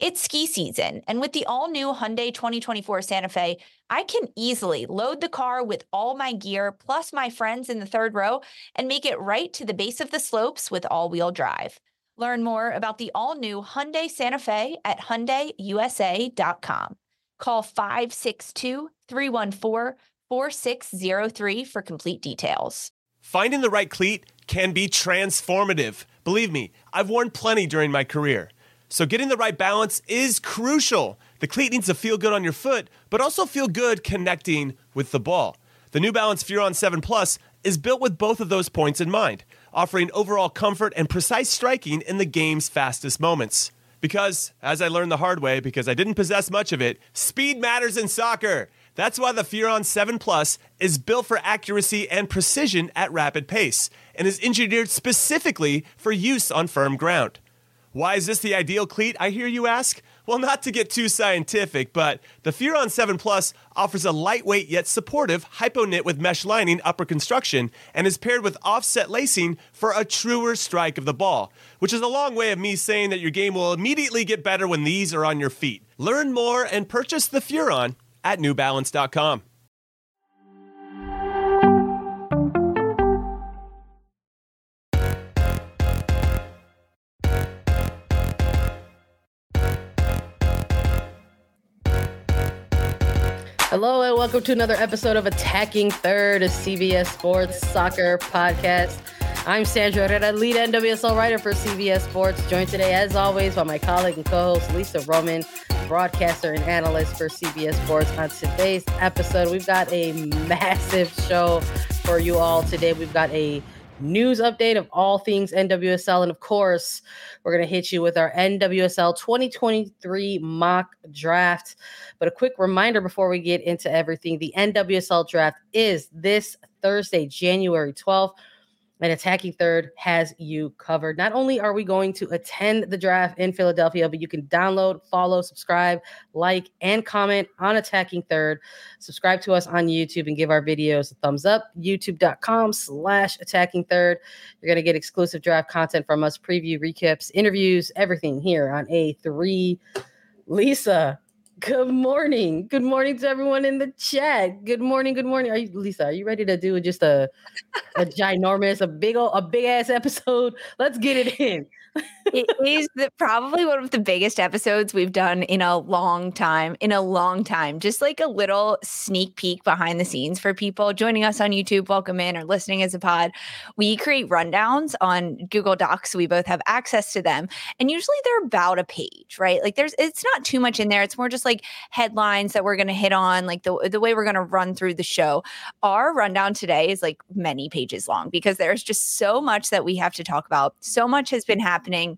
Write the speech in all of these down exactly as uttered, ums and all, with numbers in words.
It's ski season, and with the all-new Hyundai twenty twenty-four Santa Fe, I can easily load the car with all my gear plus my friends in the third row and make it right to the base of the slopes with all-wheel drive. Learn more about the all-new Hyundai Santa Fe at Hyundai U S A dot com. Call five six two, three one four, four six zero three for complete details. Finding the right cleat can be transformative. Believe me, I've worn plenty during my career. So getting the right balance is crucial. The cleat needs to feel good on your foot, but also feel good connecting with the ball. The New Balance Furon seven plus is built with both of those points in mind, offering overall comfort and precise striking in the game's fastest moments. Because, as I learned the hard way, because I didn't possess much of it, speed matters in soccer. That's why the Furon seven plus is built for accuracy and precision at rapid pace and is engineered specifically for use on firm ground. Why is this the ideal cleat, I hear you ask? Well, not to get too scientific, but the Furon seven plus offers a lightweight yet supportive hypo-knit with mesh lining upper construction and is paired with offset lacing for a truer strike of the ball, which is a long way of me saying that your game will immediately get better when these are on your feet. Learn more and purchase the Furon at new balance dot com. Hello and welcome to another episode of Attacking Third, a C B S Sports soccer podcast. I'm Sandra Herrera, lead N W S L writer for C B S Sports, joined today as always by my colleague and co-host Lisa Roman, broadcaster and analyst for C B S Sports. On today's episode, we've got a massive show for you all today. We've got a news update of all things N W S L, and of course, we're going to hit you with our N W S L twenty twenty-three mock draft. But a quick reminder before we get into everything, the N W S L draft is this Thursday, January twelfth, and Attacking Third has you covered. Not only are we going to attend the draft in Philadelphia, but you can download, follow, subscribe, like, and comment on Attacking Third. Subscribe to us on YouTube and give our videos a thumbs up. YouTube dot com slash Attacking Third. You're going to get exclusive draft content from us, preview, recaps, interviews, everything here on A three. Lisa, good morning. Good morning to everyone in the chat. Good morning. Good morning. Are you, Lisa, are you ready to do just a, a ginormous, a big old, a big ass episode? Let's get it in. It is the, probably one of the biggest episodes we've done in a long time, in a long time. Just like a little sneak peek behind the scenes for people joining us on YouTube, welcome in, or listening as a pod. We create rundowns on Google Docs, so we both have access to them. And usually they're about a page, right? Like there's, it's not too much in there. It's more just like headlines that we're going to hit on, like the, the way we're going to run through the show. Our rundown today is like many pages long because there's just so much that we have to talk about. So much has been happening. Happening.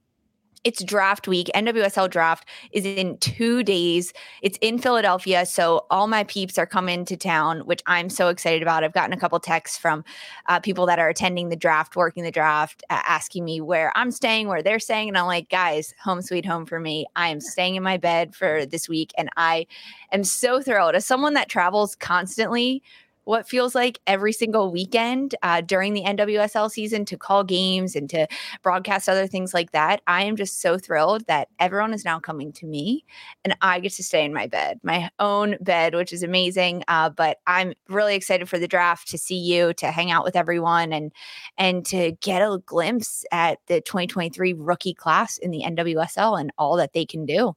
It's draft week. N W S L draft is in two days. It's in Philadelphia. So all my peeps are coming to town, which I'm so excited about. I've gotten a couple texts from uh, people that are attending the draft, working the draft, uh, asking me where I'm staying, where they're staying. And I'm like, guys, home sweet home for me. I am staying in my bed for this week. And I am so thrilled. As someone that travels constantly, what feels like every single weekend uh, during the N W S L season to call games and to broadcast other things like that, I am just so thrilled that everyone is now coming to me and I get to stay in my bed, my own bed, which is amazing. Uh, but I'm really excited for the draft, to see you, to hang out with everyone, and and to get a glimpse at the twenty twenty-three rookie class in the N W S L and all that they can do.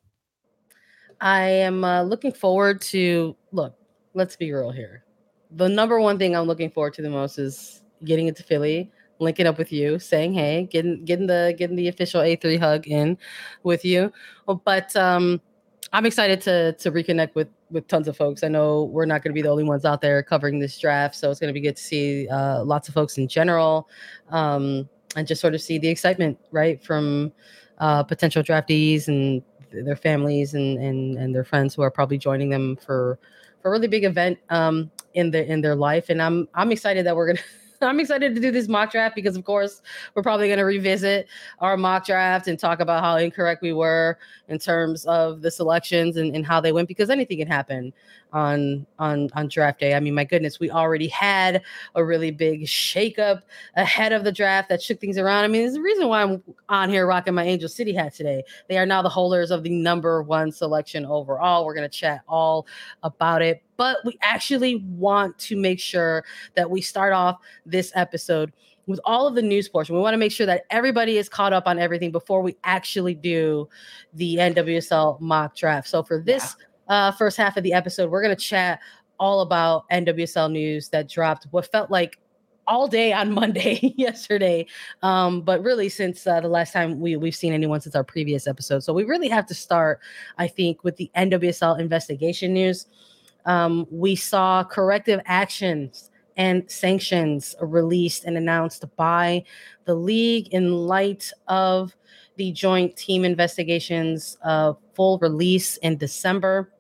I am uh, looking forward to, look, let's be real here. The number one thing I'm looking forward to the most is getting into Philly, linking up with you, saying hey, getting getting the getting the official A three hug in with you. But um, I'm excited to to reconnect with with tons of folks. I know we're not going to be the only ones out there covering this draft, so it's going to be good to see uh, lots of folks in general, um, and just sort of see the excitement, right, from uh, potential draftees and their families and and and their friends who are probably joining them for for a really big event. Um, in their in their life. And I'm I'm excited that we're gonna I'm excited to do this mock draft, because of course we're probably going to revisit our mock draft and talk about how incorrect we were in terms of the selections and, and how they went, because anything can happen on, on, on draft day. I mean, my goodness, we already had a really big shakeup ahead of the draft that shook things around. I mean, there's a reason why I'm on here rocking my Angel City hat today. They are now the holders of the number one selection overall. We're going to chat all about it, but we actually want to make sure that we start off this episode with all of the news portion. We want to make sure that everybody is caught up on everything before we actually do the N W S L mock draft. So for this yeah. uh, first half of the episode, we're going to chat all about N W S L news that dropped what felt like all day on Monday yesterday. Um, but really since uh, the last time we, we've seen anyone since our previous episode. So we really have to start, I think, with the N W S L investigation news. Um, we saw corrective actions and sanctions released and announced by the league in light of the joint team investigations, uh, full release in December.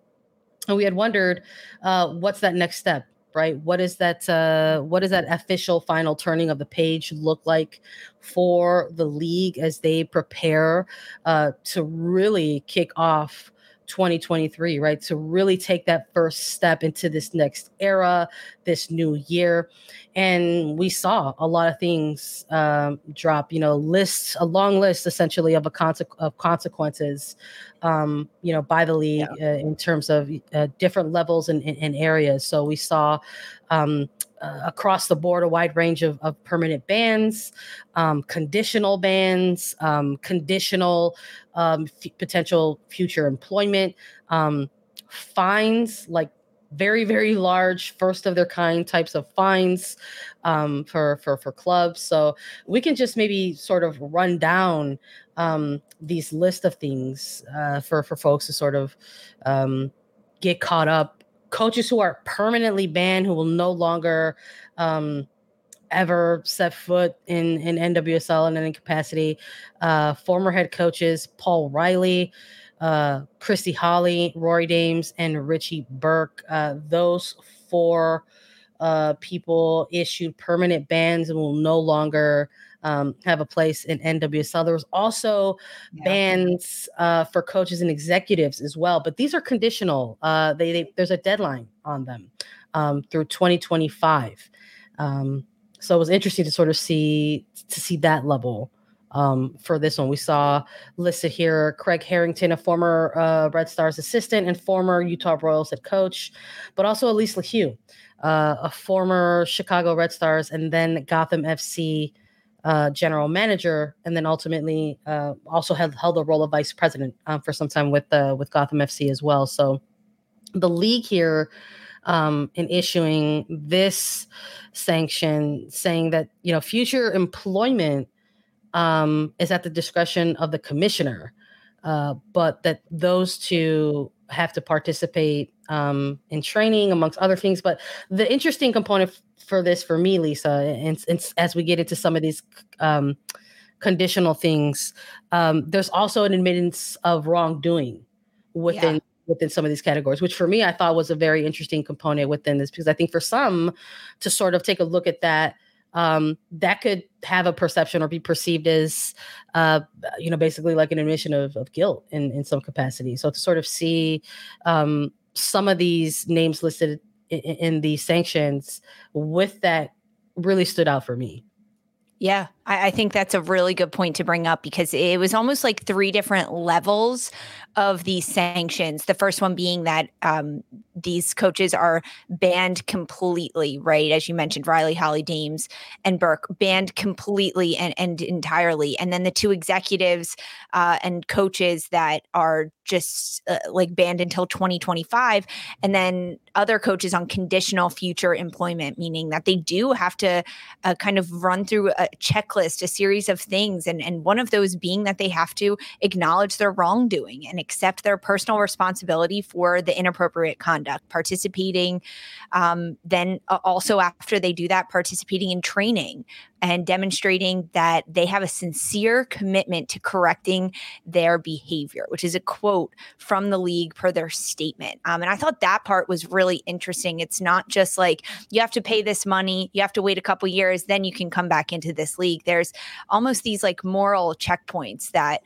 And we had wondered, uh, what's that next step, right? What is that, uh, what does that official final turning of the page look like for the league as they prepare, uh, to really kick off twenty twenty-three, right? To really take that first step into this next era, this new year. And we saw a lot of things um, drop, you know, lists, a long list essentially of a conse- of consequences, um, you know, by the league yeah. uh, in terms of uh, different levels and, and, and areas. So we saw um, uh, across the board a wide range of, of permanent bans, um, conditional bans, um, conditional um, f- potential future employment, um, fines, like very, very large, first of their kind types of fines um, for, for, for clubs. So we can just maybe sort of run down um, these list of things uh, for, for folks to sort of um, get caught up. Coaches who are permanently banned, who will no longer um, ever set foot in, in N W S L in any capacity. Uh, former head coaches, Paul Riley, Uh, Christy Holly, Rory Dames, and Richie Burke. Uh, those four uh, people issued permanent bans and will no longer um, have a place in N W S L. There was also yeah. bans uh, for coaches and executives as well, but these are conditional. Uh, they, they there's a deadline on them um, through twenty twenty-five. Um, so it was interesting to sort of see to see that level. Um, for this one, we saw listed here Craig Harrington, a former uh, Red Stars assistant and former Utah Royals head coach, but also Elise LeHue, uh, a former Chicago Red Stars and then Gotham F C uh, general manager, and then ultimately uh, also had held the role of vice president um, for some time with uh, with Gotham F C as well. So the league here. Um, in issuing this sanction, saying that you know future employment. Um, is at the discretion of the commissioner, uh, but that those two have to participate um, in training, amongst other things. But the interesting component f- for this, for me, Lisa, and, and as we get into some of these um, conditional things, um, there's also an admittance of wrongdoing within yeah. within some of these categories, which for me, I thought was a very interesting component within this, because I think for some to sort of take a look at that, Um, that could have a perception or be perceived as, uh, you know, basically like an admission of, of guilt in, in some capacity. So to sort of see um, some of these names listed in, in these sanctions with that really stood out for me. Yeah, I, I think that's a really good point to bring up, because it was almost like three different levels of these sanctions. The first one being that um, these coaches are banned completely, right? As you mentioned, Riley, Holly, Dames, and Burke banned completely and, and entirely. And then the two executives uh, and coaches that are just uh, like banned until twenty twenty-five. And then other coaches on conditional future employment, meaning that they do have to uh, kind of run through a checklist checklist, a series of things. And, and one of those being that they have to acknowledge their wrongdoing and accept their personal responsibility for the inappropriate conduct, participating. Um, then uh, also after they do that, participating in training and demonstrating that they have a sincere commitment to correcting their behavior, which is a quote from the league per their statement. Um, and I thought that part was really interesting. It's not just like you have to pay this money, you have to wait a couple years, then you can come back into this league. There's almost these like moral checkpoints that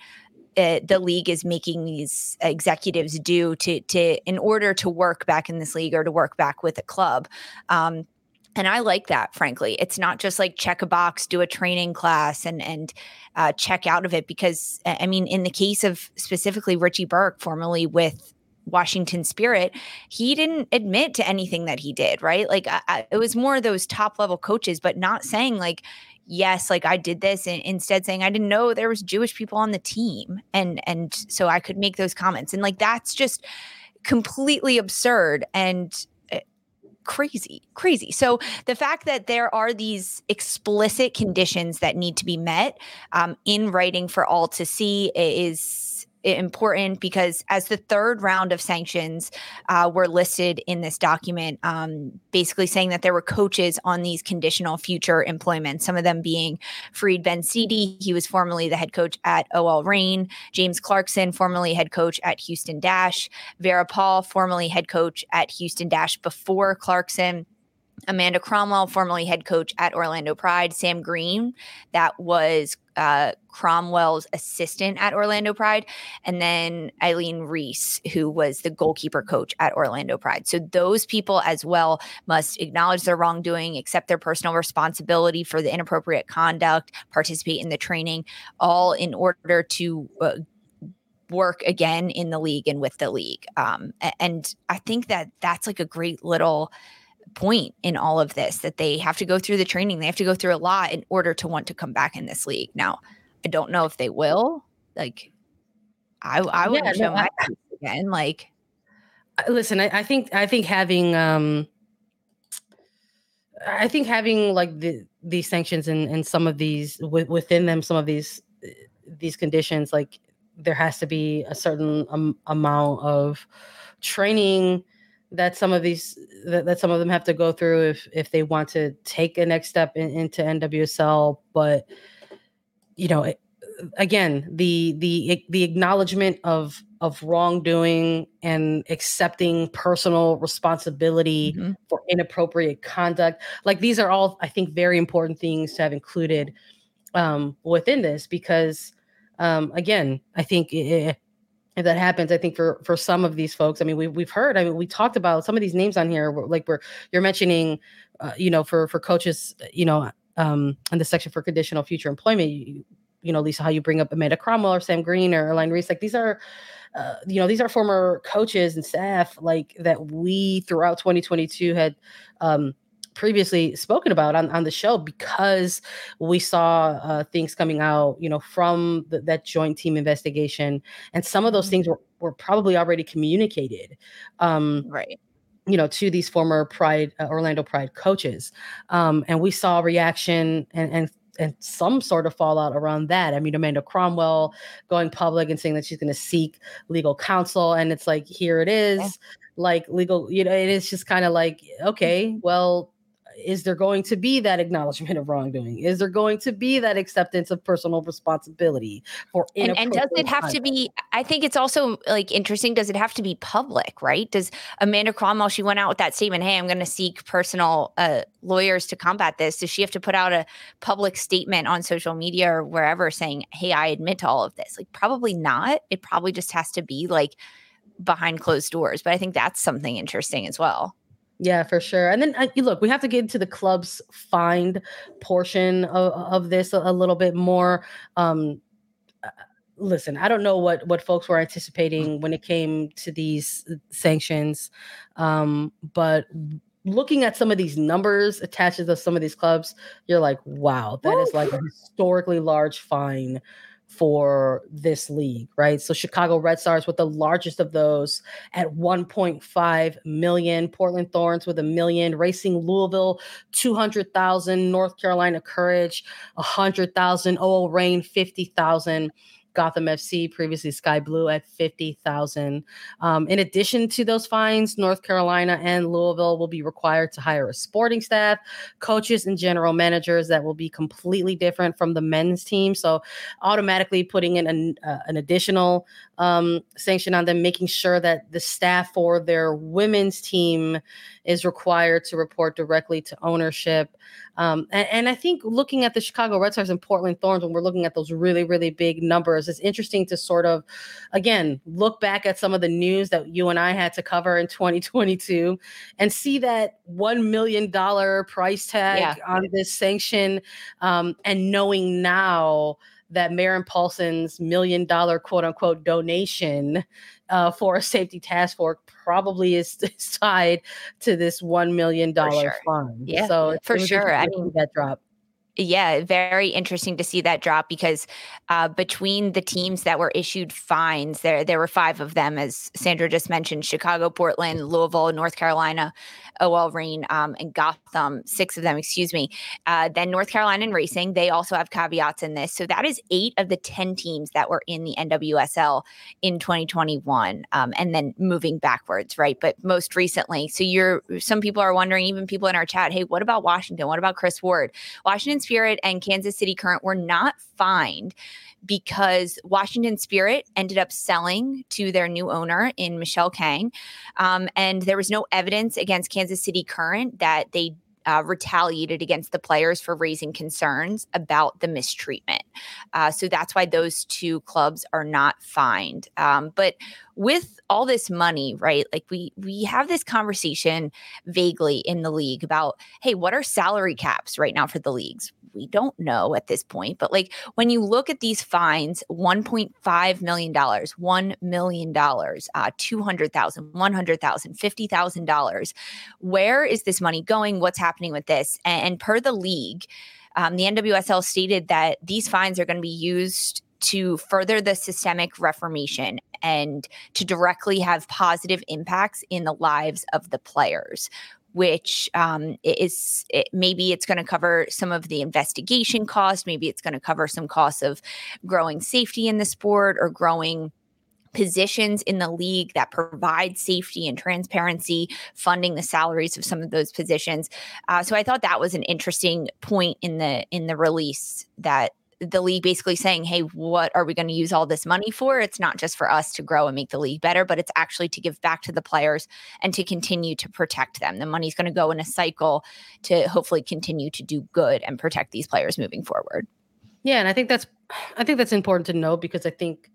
uh, the league is making these executives do to, to in order to work back in this league or to work back with a club. Um, And I like that, frankly. It's not just like check a box, do a training class, and and uh, check out of it. Because, I mean, in the case of specifically Richie Burke, formerly with Washington Spirit, he didn't admit to anything that he did, right? Like, I, I, it was more those top-level coaches, but not saying, like, yes, like I did this, and instead saying I didn't know there was Jewish people on the team. And and so I could make those comments. And, like, that's just completely absurd and Crazy, crazy. So the fact that there are these explicit conditions that need to be met um, in writing for all to see is important, because as the third round of sanctions uh, were listed in this document, um, basically saying that there were coaches on these conditional future employment, some of them being Fareed Benseedi. He was formerly the head coach at O L Reign. James Clarkson, formerly head coach at Houston Dash. Vera Paul, formerly head coach at Houston Dash before Clarkson. Amanda Cromwell, formerly head coach at Orlando Pride. Sam Green, that was uh, Cromwell's assistant at Orlando Pride. And then Eileen Reese, who was the goalkeeper coach at Orlando Pride. So those people as well must acknowledge their wrongdoing, accept their personal responsibility for the inappropriate conduct, participate in the training, all in order to uh, work again in the league and with the league. Um, and I think that that's like a great little point in all of this, that they have to go through the training. They have to go through a lot in order to want to come back in this league. Now, I don't know if they will. Like, I, I would yeah, show no, my I, again. Like, listen, I, I think I think having um, I think having like the these sanctions and and some of these w- within them, some of these these conditions, like there has to be a certain um, amount of training that some of these, that, that some of them have to go through if if they want to take a next step in, into N W S L. But you know, it, again, the the the acknowledgement of of wrongdoing and accepting personal responsibility mm-hmm. for inappropriate conduct, like these are all, I think, very important things to have included um, within this. Because um, again, I think. It, If that happens, I think for, for some of these folks, I mean, we, we've heard, I mean, we talked about some of these names on here, like we're, you're mentioning, uh, you know, for, for coaches, you know, um, in the section for conditional future employment, you, you know, Lisa, how you bring up Amanda Cromwell or Sam Green or Elaine Reese, like these are, uh, you know, these are former coaches and staff like that we throughout twenty twenty-two had, um, previously spoken about on, on the show, because we saw uh, things coming out, you know, from the, that joint team investigation. And some of those things were, were probably already communicated, um, right. you know, to these former Pride, uh, Orlando Pride coaches. Um, and we saw reaction and, and, and some sort of fallout around that. I mean, Amanda Cromwell going public and saying that she's going to seek legal counsel. And it's like, here it is, yeah. like legal, you know, it is just kind of like, okay, well, is there going to be that acknowledgement of wrongdoing? Is there going to be that acceptance of personal responsibility for inappropriate and, and does it have conduct? to be, I think it's also like interesting. Does it have to be public, right? Does Amanda Cromwell, she went out with that statement, hey, I'm going to seek personal uh, lawyers to combat this. Does she have to put out a public statement on social media or wherever saying, hey, I admit to all of this? Like probably not. It probably just has to be like behind closed doors. But I think that's something interesting as well. Yeah, for sure. And then, uh, look, we have to get into the club's fined portion of, of this a, a little bit more. Um, uh, listen, I don't know what, what folks were anticipating when it came to these sanctions, um, but looking at some of these numbers attached to some of these clubs, you're like, wow, that Ooh. is like a historically large fine for this league, right? So Chicago Red Stars with the largest of those at one point five million, Portland Thorns with a million, Racing Louisville, two hundred thousand, North Carolina Courage, one hundred thousand, O L Reign, fifty thousand, Gotham F C, previously Sky Blue, at fifty thousand. Um, in addition to those fines, North Carolina and Louisville will be required to hire a sporting staff, coaches, and general managers that will be completely different from the men's team. So automatically putting in an, uh, an additional um, sanction on them, making sure that the staff for their women's team is required to report directly to ownership. Um, and, and I think looking at the Chicago Red Stars and Portland Thorns, when we're looking at those really, really big numbers, it's interesting to sort of, again, look back at some of the news that you and I had to cover in twenty twenty-two and see that one million dollars price tag yeah. on this sanction, um, and knowing now that Maren Paulson's million dollar quote unquote donation uh, for a safety task force probably is, is tied to this one million dollars sure. fund. Yeah, so for sure. I mean, that drop. Yeah, very interesting to see that drop because uh, between the teams that were issued fines, there there were five of them, as Sandra just mentioned: Chicago, Portland, Louisville, North Carolina, O L Reign, um, and Gotham. Six of them, excuse me. Uh, then North Carolina and Racing, they also have caveats in this. So that is eight of the ten teams that were in the N W S L in twenty twenty-one, um, and then moving backwards, right? But most recently, so you're some people are wondering, even people in our chat, hey, what about Washington? What about Chris Ward? Washington Spirit and Kansas City Current were not fined because Washington Spirit ended up selling to their new owner in Michelle Kang. Um, and there was no evidence against Kansas City Current that they Uh, retaliated against the players for raising concerns about the mistreatment. Uh, so that's why those two clubs are not fined. Um, but with all this money, right, like we we have this conversation vaguely in the league about, hey, what are salary caps right now for the leagues? We don't know at this point. But like when you look at these fines, one point five million dollars, one million dollars, uh, two hundred thousand dollars, one hundred thousand dollars, fifty thousand dollars, where is this money going? What's happening? happening with this? And per the league, um, the N W S L stated that these fines are going to be used to further the systemic reformation and to directly have positive impacts in the lives of the players, which um, is it, maybe it's going to cover some of the investigation costs. Maybe it's going to cover some costs of growing safety in the sport or growing positions in the league that provide safety and transparency, funding the salaries of some of those positions. Uh, so I thought that was an interesting point in the in the release, that the league basically saying, hey, what are we going to use all this money for? It's not just for us to grow and make the league better, but it's actually to give back to the players and to continue to protect them. The money's going to go in a cycle to hopefully continue to do good and protect these players moving forward. Yeah, and I think that's I think that's important to know, because I think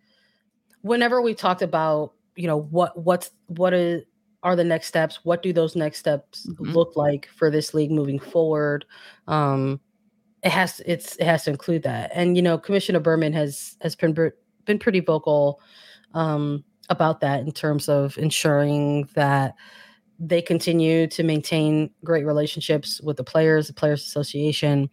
whenever we talked about, you know, what what's what is are the next steps? What do those next steps mm-hmm. look like for this league moving forward? Um, it has it's it has to include that. And you know, Commissioner Berman has has been been pretty vocal um, about that in terms of ensuring that they continue to maintain great relationships with the players, the Players Association,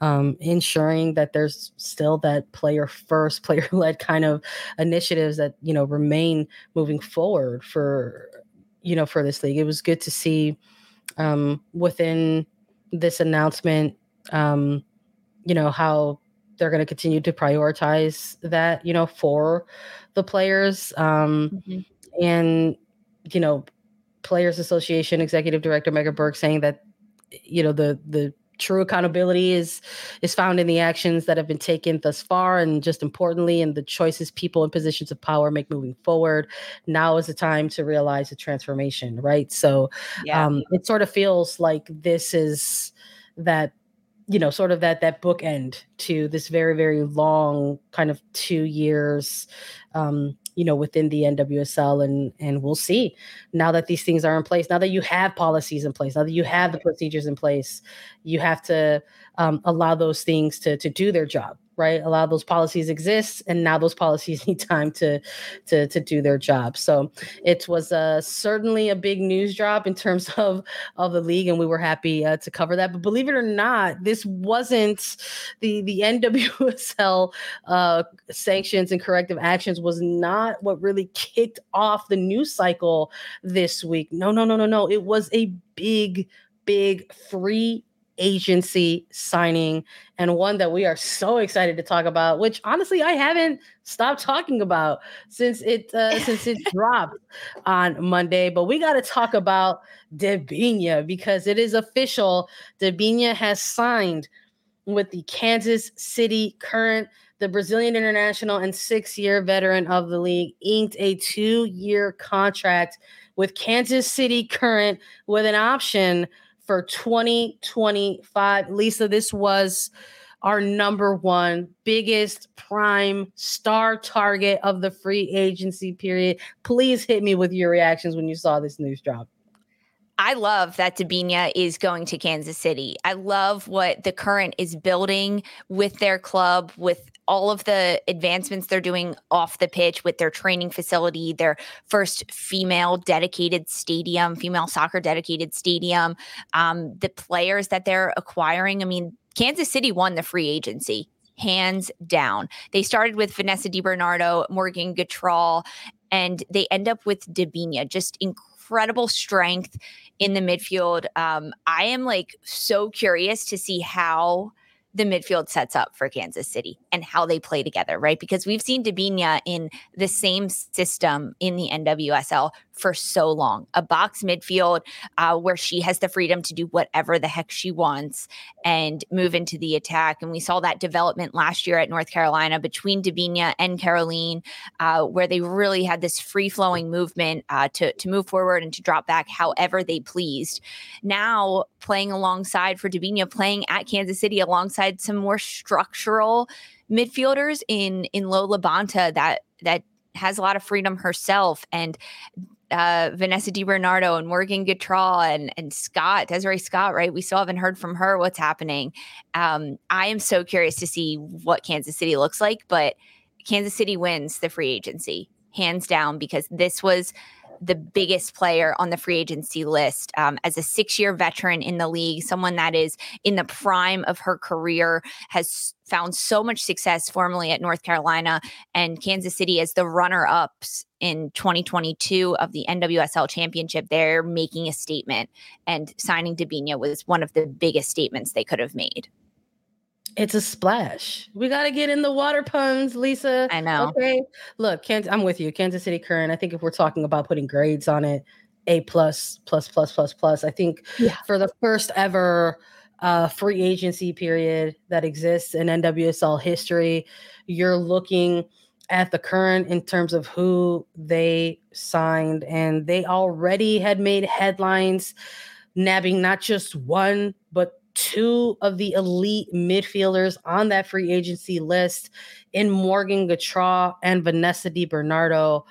um, ensuring that there's still that player first, player led kind of initiatives that, you know, remain moving forward for, you know, for this league. It was good to see um, within this announcement, um, you know, how they're going to continue to prioritize that, you know, for the players. Um, mm-hmm. And, you know, Players Association Executive Director Megan Burke saying that, you know, the the true accountability is is found in the actions that have been taken thus far, and just importantly in the choices people in positions of power make moving forward. Now is the time to realize the transformation, right? So yeah. um, it sort of feels like this is that, you know, sort of that that bookend to this very, very long kind of two years um you know, within the N W S L, and and we'll see now that these things are in place, now that you have policies in place, now that you have the procedures in place, you have to um, allow those things to to do their job, right? A lot of those policies exist, and now those policies need time to to, to do their job. So it was uh, certainly a big news drop in terms of, of the league, and we were happy uh, to cover that. But believe it or not, this wasn't the, the N W S L uh, sanctions and corrective actions was not what really kicked off the news cycle this week. No, no, no, no, no. It was a big, big free agency signing, and one that we are so excited to talk about, which honestly I haven't stopped talking about since it uh, since it dropped on Monday. But we got to talk about Debinha, because it is official. Debinha has signed with the Kansas City Current. The Brazilian international and six-year veteran of the league inked a two-year contract with Kansas City Current with an option for twenty twenty-five. Lisa, this was our number one biggest prime star target of the free agency period. Please hit me with your reactions when you saw this news drop. I love that Debinha is going to Kansas City. I love what the Current is building with their club, with all of the advancements they're doing off the pitch with their training facility, their first female dedicated stadium, female soccer dedicated stadium, um, the players that they're acquiring. I mean, Kansas City won the free agency, hands down. They started with Vanessa DiBernardo, Morgan Gattrall, and they end up with Debinha. Just incredible. Incredible strength in the midfield. Um, I am like so curious to see how the midfield sets up for Kansas City and how they play together, right? Because we've seen Debinha in the same system in the N W S L for so long, a box midfield uh, where she has the freedom to do whatever the heck she wants and move into the attack. And we saw that development last year at North Carolina between Debinha and Caroline, uh, where they really had this free-flowing movement uh, to, to move forward and to drop back however they pleased. Now playing alongside for Debinha, playing at Kansas City alongside some more structural midfielders in, in Lola Bonta that, that has a lot of freedom herself, and Uh, Vanessa DiBernardo and Morgan Gattrall and, and Scott, Desiree Scott, right? We still haven't heard from her what's happening. Um, I am so curious to see what Kansas City looks like, but Kansas City wins the free agency, hands down, because this was the biggest player on the free agency list, um, as a six-year veteran in the league, someone that is in the prime of her career, has found so much success formerly at North Carolina, and Kansas City as the runner-ups in twenty twenty-two of the N W S L championship. They're making a statement, and signing Debinha was one of the biggest statements they could have made. It's a splash. We got to get in the water puns, Lisa. I know. Okay. Look, Kansas, I'm with you. Kansas City Current. I think if we're talking about putting grades on it, A plus, plus, plus, plus, plus. I think yeah. for the first ever uh, free agency period that exists in N W S L history, you're looking at the Current in terms of who they signed. And they already had made headlines, nabbing not just one, but two of the elite midfielders on that free agency list in Morgan Gattrall and Vanessa DiBernardo.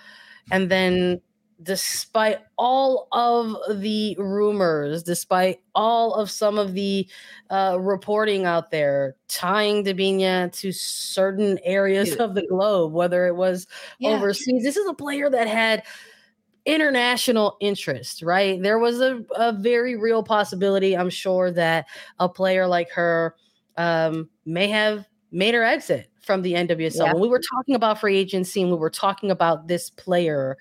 And then despite all of the rumors, despite all of some of the uh, reporting out there, tying Debinha to certain areas of the globe, whether it was yeah. overseas, this is a player that had international interest, right? There was a, a very real possibility, I'm sure, that a player like her um, may have made her exit from the N W S L. Yeah. When we were talking about free agency and we were talking about this player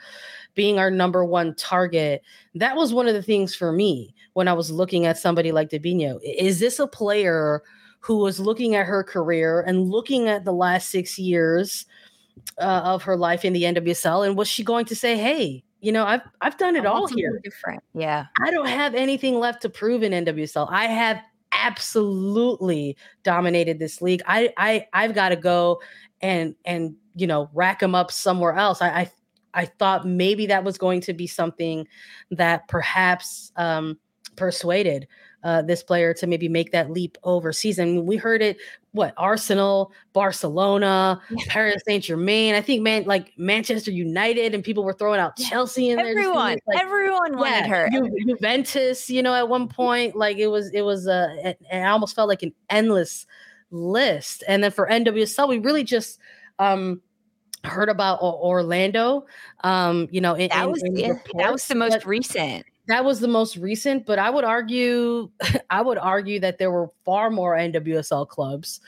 being our number one target, that was one of the things for me when I was looking at somebody like Debinha. Is this a player who was looking at her career and looking at the last six years uh, of her life in the N W S L? And was she going to say, hey, You know, I've I've done it all here. Different. Yeah. I don't have anything left to prove in N W S L. I have absolutely dominated this league. I I I've got to go and and you know rack them up somewhere else. I I, I thought maybe that was going to be something that perhaps um, persuaded uh, this player to maybe make that leap overseas. I mean, we heard it. What Arsenal, Barcelona, Paris Saint-Germain. I think man, like Manchester United, and people were throwing out Chelsea in there. Everyone, like, everyone wanted yeah, her. Ju- Juventus, you know, at one point, like it was, it was a. Uh, I almost felt like an endless list. And then for N W S L, we really just um, heard about Orlando. Um, you know, in, that was in, in yeah, that was the most but, recent. That was the most recent, but I would argue, I would argue that there were far more N W S L clubs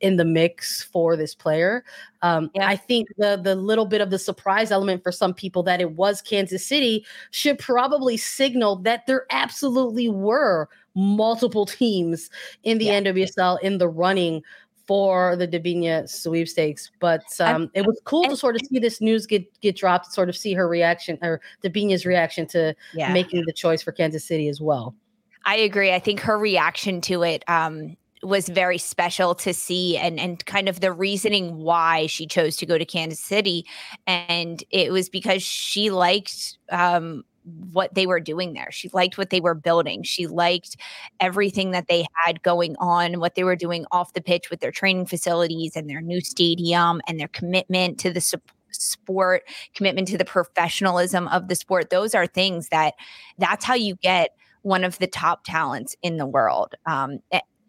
in the mix for this player. Um, yeah. I think the the little bit of the surprise element for some people that it was Kansas City should probably signal that there absolutely were multiple teams in the yeah. N W S L in the running for the Debinha sweepstakes, but um, it was cool to sort of see this news get, get dropped, sort of see her reaction or Debinha's reaction to yeah. making the choice for Kansas City as well. I agree. I think her reaction to it um, was very special to see, and, and kind of the reasoning why she chose to go to Kansas City. And it was because she liked um, what they were doing there. She liked what they were building. She liked everything that they had going on, what they were doing off the pitch with their training facilities and their new stadium and their commitment to the sport, commitment to the professionalism of the sport. Those are things that that's how you get one of the top talents in the world. Um,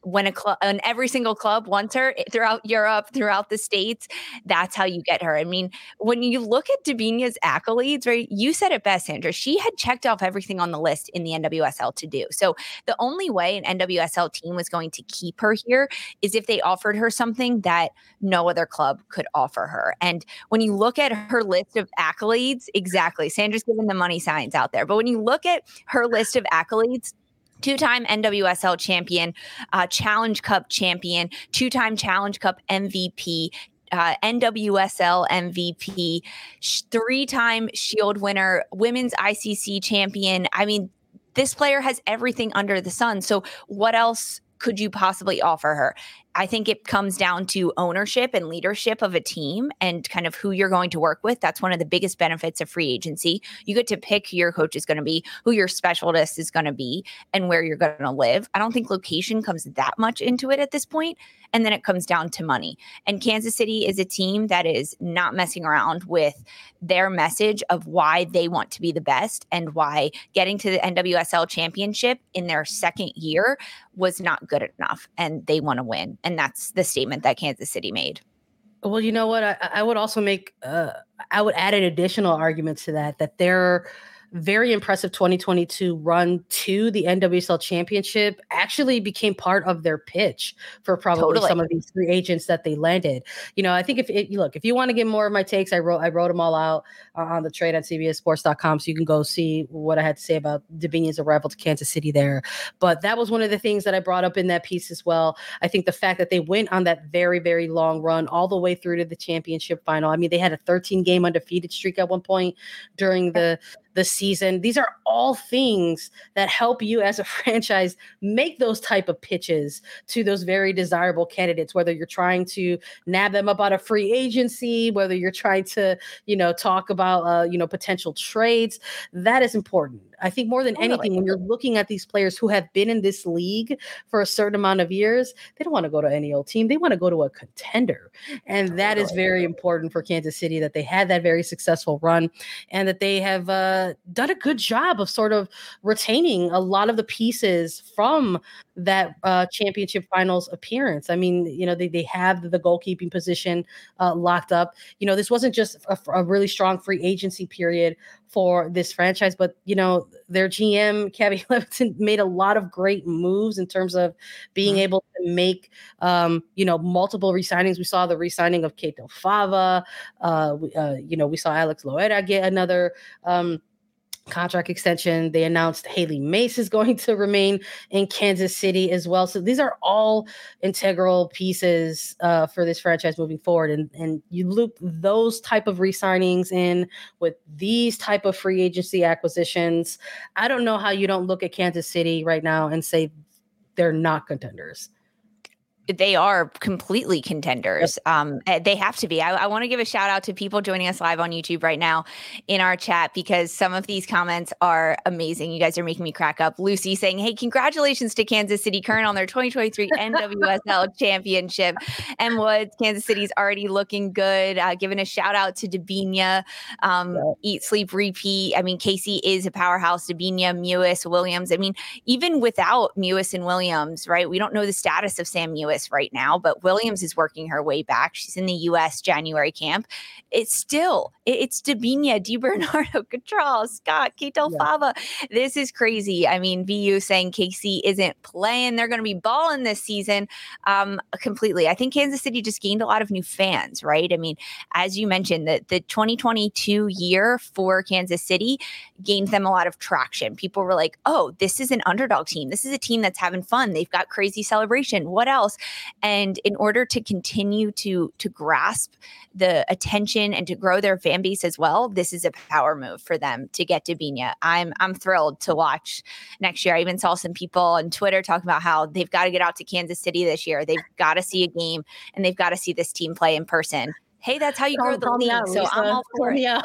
when a club and every single club wants her throughout Europe, throughout the States, that's how you get her. I mean, when you look at Debinha's accolades, right, you said it best, Sandra, she had checked off everything on the list in the N W S L to do. So the only way an N W S L team was going to keep her here is if they offered her something that no other club could offer her. And when you look at her list of accolades, exactly, Sandra's giving the money signs out there, but when you look at her list of accolades, two-time N W S L champion, uh, Challenge Cup champion, two-time Challenge Cup M V P, uh, N W S L M V P, sh- three-time Shield winner, women's I C C champion. I mean, this player has everything under the sun. So what else could you possibly offer her? I think it comes down to ownership and leadership of a team and kind of who you're going to work with. That's one of the biggest benefits of free agency. You get to pick who your coach is going to be, who your specialist is going to be, and where you're going to live. I don't think location comes that much into it at this point. And then it comes down to money. And Kansas City is a team that is not messing around with their message of why they want to be the best and why getting to the N W S L championship in their second year was not good enough, and they want to win. And that's the statement that Kansas City made. Well, you know what? I, I would also make, uh, I would add an additional argument to that, that their very impressive twenty twenty-two run to the N W S L championship actually became part of their pitch for probably totally. some of these free agents that they landed. You know, I think if it, look, if you want to get more of my takes, I wrote, I wrote them all out uh, on the trade on C B S sports dot com. So you can go see what I had to say about Debinha's arrival to Kansas City there. But that was one of the things that I brought up in that piece as well. I think the fact that they went on that very, very long run all the way through to the championship final. I mean, they had a thirteen game undefeated streak at one point during the, the season. These are all things that help you as a franchise make those type of pitches to those very desirable candidates, whether you're trying to nab them up out of free agency, whether you're trying to, you know, talk about, uh, you know, potential trades. That is important. I think more than anything, when you're looking at these players who have been in this league for a certain amount of years, they don't want to go to any old team. They want to go to a contender. And that is very important for Kansas City, that they had that very successful run and that they have uh, done a good job of sort of retaining a lot of the pieces from that uh, championship finals appearance. I mean, you know, they, they have the goalkeeping position uh, locked up. You know, this wasn't just a, a really strong free agency period for this franchise, but, you know, their G M, Cabbie Levinson, made a lot of great moves in terms of being mm-hmm. able to make, um, you know, multiple re-signings. We saw the re-signing of Keita Fava. Uh, uh, you know, we saw Alex Loera get another um contract extension. They announced Haley Mace is going to remain in Kansas City as well. So these are all integral pieces uh, for this franchise moving forward. And, and you loop those type of re-signings in with these type of free agency acquisitions. I don't know how you don't look at Kansas City right now and say they're not contenders. They are completely contenders. Um, they have to be. I, I want to give a shout out to people joining us live on YouTube right now in our chat, because some of these comments are amazing. You guys are making me crack up. Lucy saying, hey, congratulations to Kansas City Current on their twenty twenty-three N W S L championship. And Woods, Kansas City's already looking good. Uh, giving a shout out to Debinha, um, yeah. Eat, Sleep, Repeat. I mean, Casey is a powerhouse. Debinha, Mewis, Williams. I mean, even without Mewis and Williams, right? We don't know the status of Sam Mewis. Mewis right now, but Williams is working her way back. She's in the U S January camp. It's still, it's Debinha, DiBernardo, Catral, Scott, Ketel yeah. Fava. This is crazy. I mean, V U saying K C isn't playing. They're going to be balling this season um, completely. I think Kansas City just gained a lot of new fans, right? I mean, as you mentioned, the, the twenty twenty-two year for Kansas City gained them a lot of traction. People were like, oh, this is an underdog team. This is a team that's having fun. They've got crazy celebration. What else? And in order to continue to, to grasp the attention and to grow their fan base as well, this is a power move for them to get Debinha. I'm I'm thrilled to watch next year. I even saw some people on Twitter talking about how they've got to get out to Kansas City this year. They've got to see a game and they've got to see this team play in person. Hey, that's how you grow the league. Out, so I'm all for it. Out.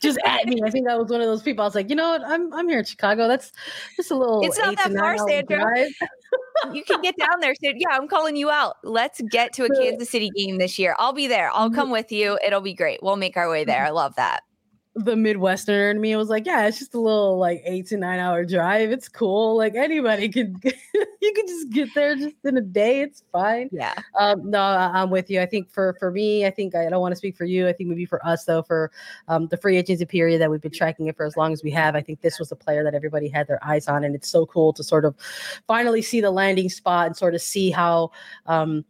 Just at me. I think that was one of those people. I was like, you know what? I'm I'm here in Chicago. That's just a little. It's not that far, Sandra. You can get down there. So, yeah, I'm calling you out. Let's get to a Kansas City game this year. I'll be there. I'll come with you. It'll be great. We'll make our way there. I love that. The Midwesterner in me was like, yeah, it's just a little like eight to nine hour drive. It's cool. Like anybody could, you could just get there just in a day. It's fine. Yeah. Um, no, I'm with you. I think for, for me, I think I don't want to speak for you. I think maybe for us though, for um, the free agency period that we've been tracking it for as long as we have, I think this was a player that everybody had their eyes on. And it's so cool to sort of finally see the landing spot and sort of see how, um,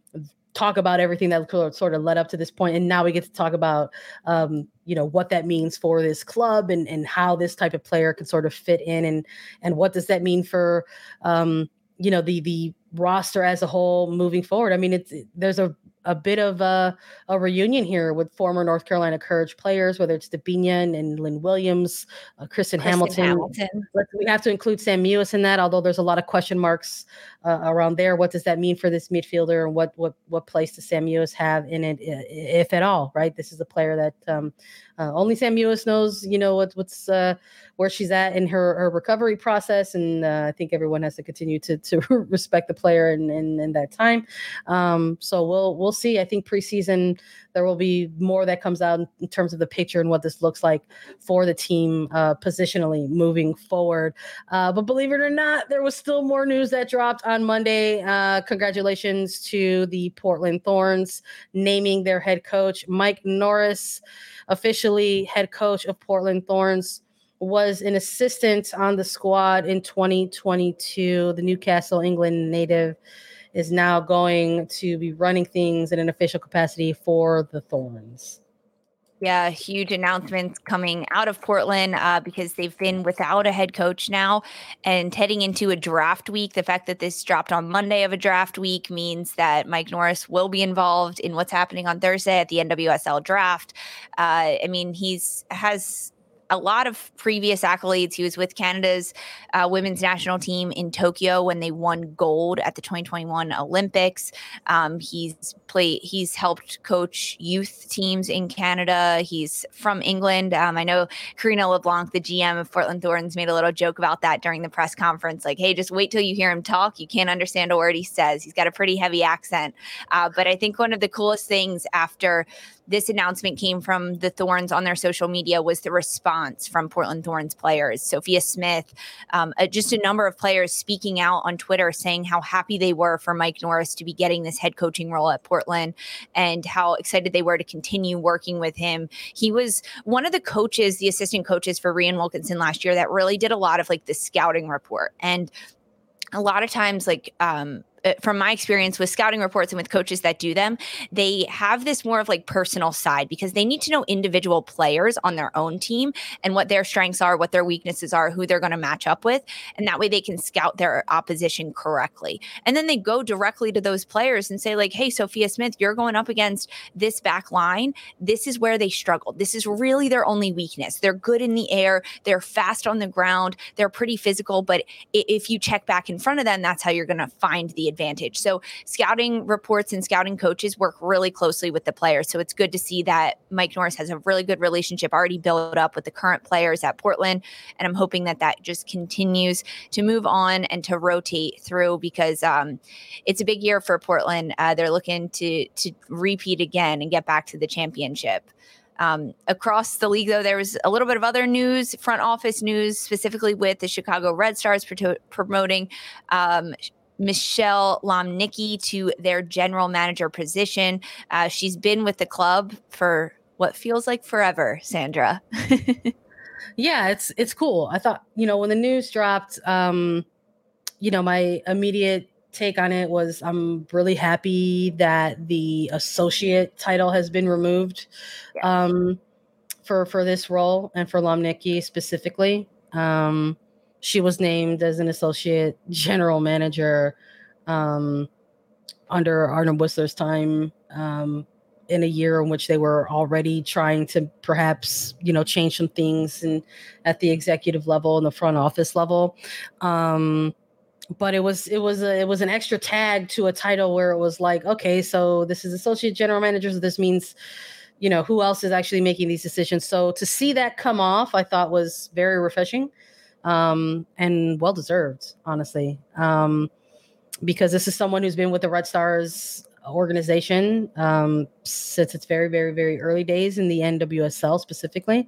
talk about everything that sort of led up to this point. And now we get to talk about, um, you know, what that means for this club and, and how this type of player can sort of fit in and, and what does that mean for, um, you know, the, the roster as a whole moving forward. I mean, it's, there's a, a bit of a, a reunion here with former North Carolina Courage players, whether it's Debinha and, and Lynn Williams, uh, Kristen, Kristen Hamilton. Hamilton. We have to include Sam Mewis in that, although there's a lot of question marks uh, around there. What does that mean for this midfielder and what, what, what place does Sam Mewis have in it, if at all, right? This is a player that um, uh, only Sam Mewis knows, you know, what, what's uh, where she's at in her, her recovery process. And uh, I think everyone has to continue to, to respect the player in, in, in that time. Um, so we'll, we'll, We'll see. I think preseason there will be more that comes out in terms of the picture and what this looks like for the team uh, positionally moving forward. Uh, but believe it or not, there was still more news that dropped on Monday. Uh, congratulations to the Portland Thorns naming their head coach. Mike Norris, officially head coach of Portland Thorns, was an assistant on the squad in twenty twenty-two. The Newcastle, England native is now going to be running things in an official capacity for the Thorns. Yeah, huge announcements coming out of Portland uh, because they've been without a head coach now and heading into a draft week. The fact that this dropped on Monday of a draft week means that Mike Norris will be involved in what's happening on Thursday at the N W S L draft. Uh, I mean, he's has... a lot of previous accolades. He was with Canada's uh, women's national team in Tokyo when they won gold at the twenty twenty-one Olympics. Um, he's played. He's helped coach youth teams in Canada. He's from England. Um, I know Karina LeBlanc, the G M of Portland Thorns, made a little joke about that during the press conference. Like, hey, just wait till you hear him talk. You can't understand a word he says. He's got a pretty heavy accent. Uh, but I think one of the coolest things after this announcement came from the Thorns on their social media was the response from Portland Thorns players, Sophia Smith, um, uh, just a number of players speaking out on Twitter saying how happy they were for Mike Norris to be getting this head coaching role at Portland and how excited they were to continue working with him. He was one of the coaches, the assistant coaches for Rian Wilkinson last year that really did a lot of like the scouting report. And a lot of times like, um, from my experience with scouting reports and with coaches that do them, they have this more of like personal side because they need to know individual players on their own team and what their strengths are, what their weaknesses are, who they're going to match up with. And that way they can scout their opposition correctly. And then they go directly to those players and say like, hey, Sophia Smith, you're going up against this back line. This is where they struggle. This is really their only weakness. They're good in the air. They're fast on the ground. They're pretty physical. But if you check back in front of them, that's how you're going to find the advantage. So scouting reports and scouting coaches work really closely with the players. So it's good to see that Mike Norris has a really good relationship already built up with the current players at Portland. And I'm hoping that that just continues to move on and to rotate through because um, it's a big year for Portland. Uh, they're looking to, to repeat again and get back to the championship. Um, across the league, though, there was a little bit of other news, front office news, specifically with the Chicago Red Stars pro- promoting um, Michelle Lomnicki to their general manager position. Uh, she's been with the club for what feels like forever, Sandra. Yeah, it's it's cool. I thought, you know, when the news dropped, um, you know, my immediate take on it was I'm really happy that the associate title has been removed yeah. um, for for this role and for Lomnicki specifically. Um, she was named as an associate general manager um, under Arnem Whistler's time um, in a year in which they were already trying to perhaps, you know, change some things and at the executive level and the front office level. Um, but it was it was a, it was an extra tag to a title where it was like, okay, so this is associate general manager. So this means, you know, who else is actually making these decisions? So to see that come off, I thought was very refreshing. Um, and well-deserved, honestly, um, because this is someone who's been with the Red Stars organization um, since its very, very, very early days in the N W S L specifically.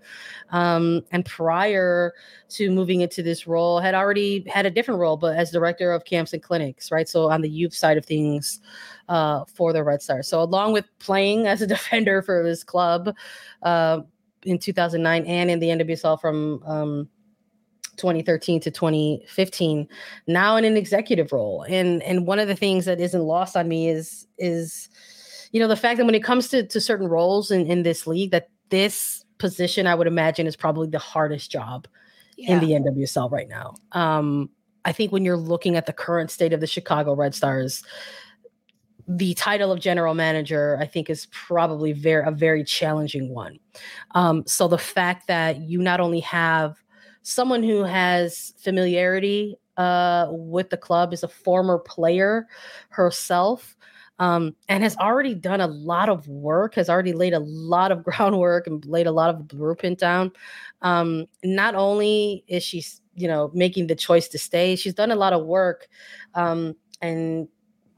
Um, and prior to moving into this role, had already had a different role, but as director of camps and clinics, right? So on the youth side of things uh, for the Red Stars. So along with playing as a defender for this club uh, in two thousand nine and in the N W S L from um twenty thirteen to twenty fifteen, now in an executive role. And and one of the things that isn't lost on me is, is you know, the fact that when it comes to, to certain roles in, in this league, that this position, I would imagine, is probably the hardest job yeah. in the N W S L right now. Um, I think when you're looking at the current state of the Chicago Red Stars, the title of general manager, I think, is probably very a very challenging one. Um, so the fact that you not only have someone who has familiarity uh, with the club, is a former player herself, um, and has already done a lot of work, has already laid a lot of groundwork and laid a lot of blueprint down. Um, not only is she, you know, making the choice to stay, she's done a lot of work um, and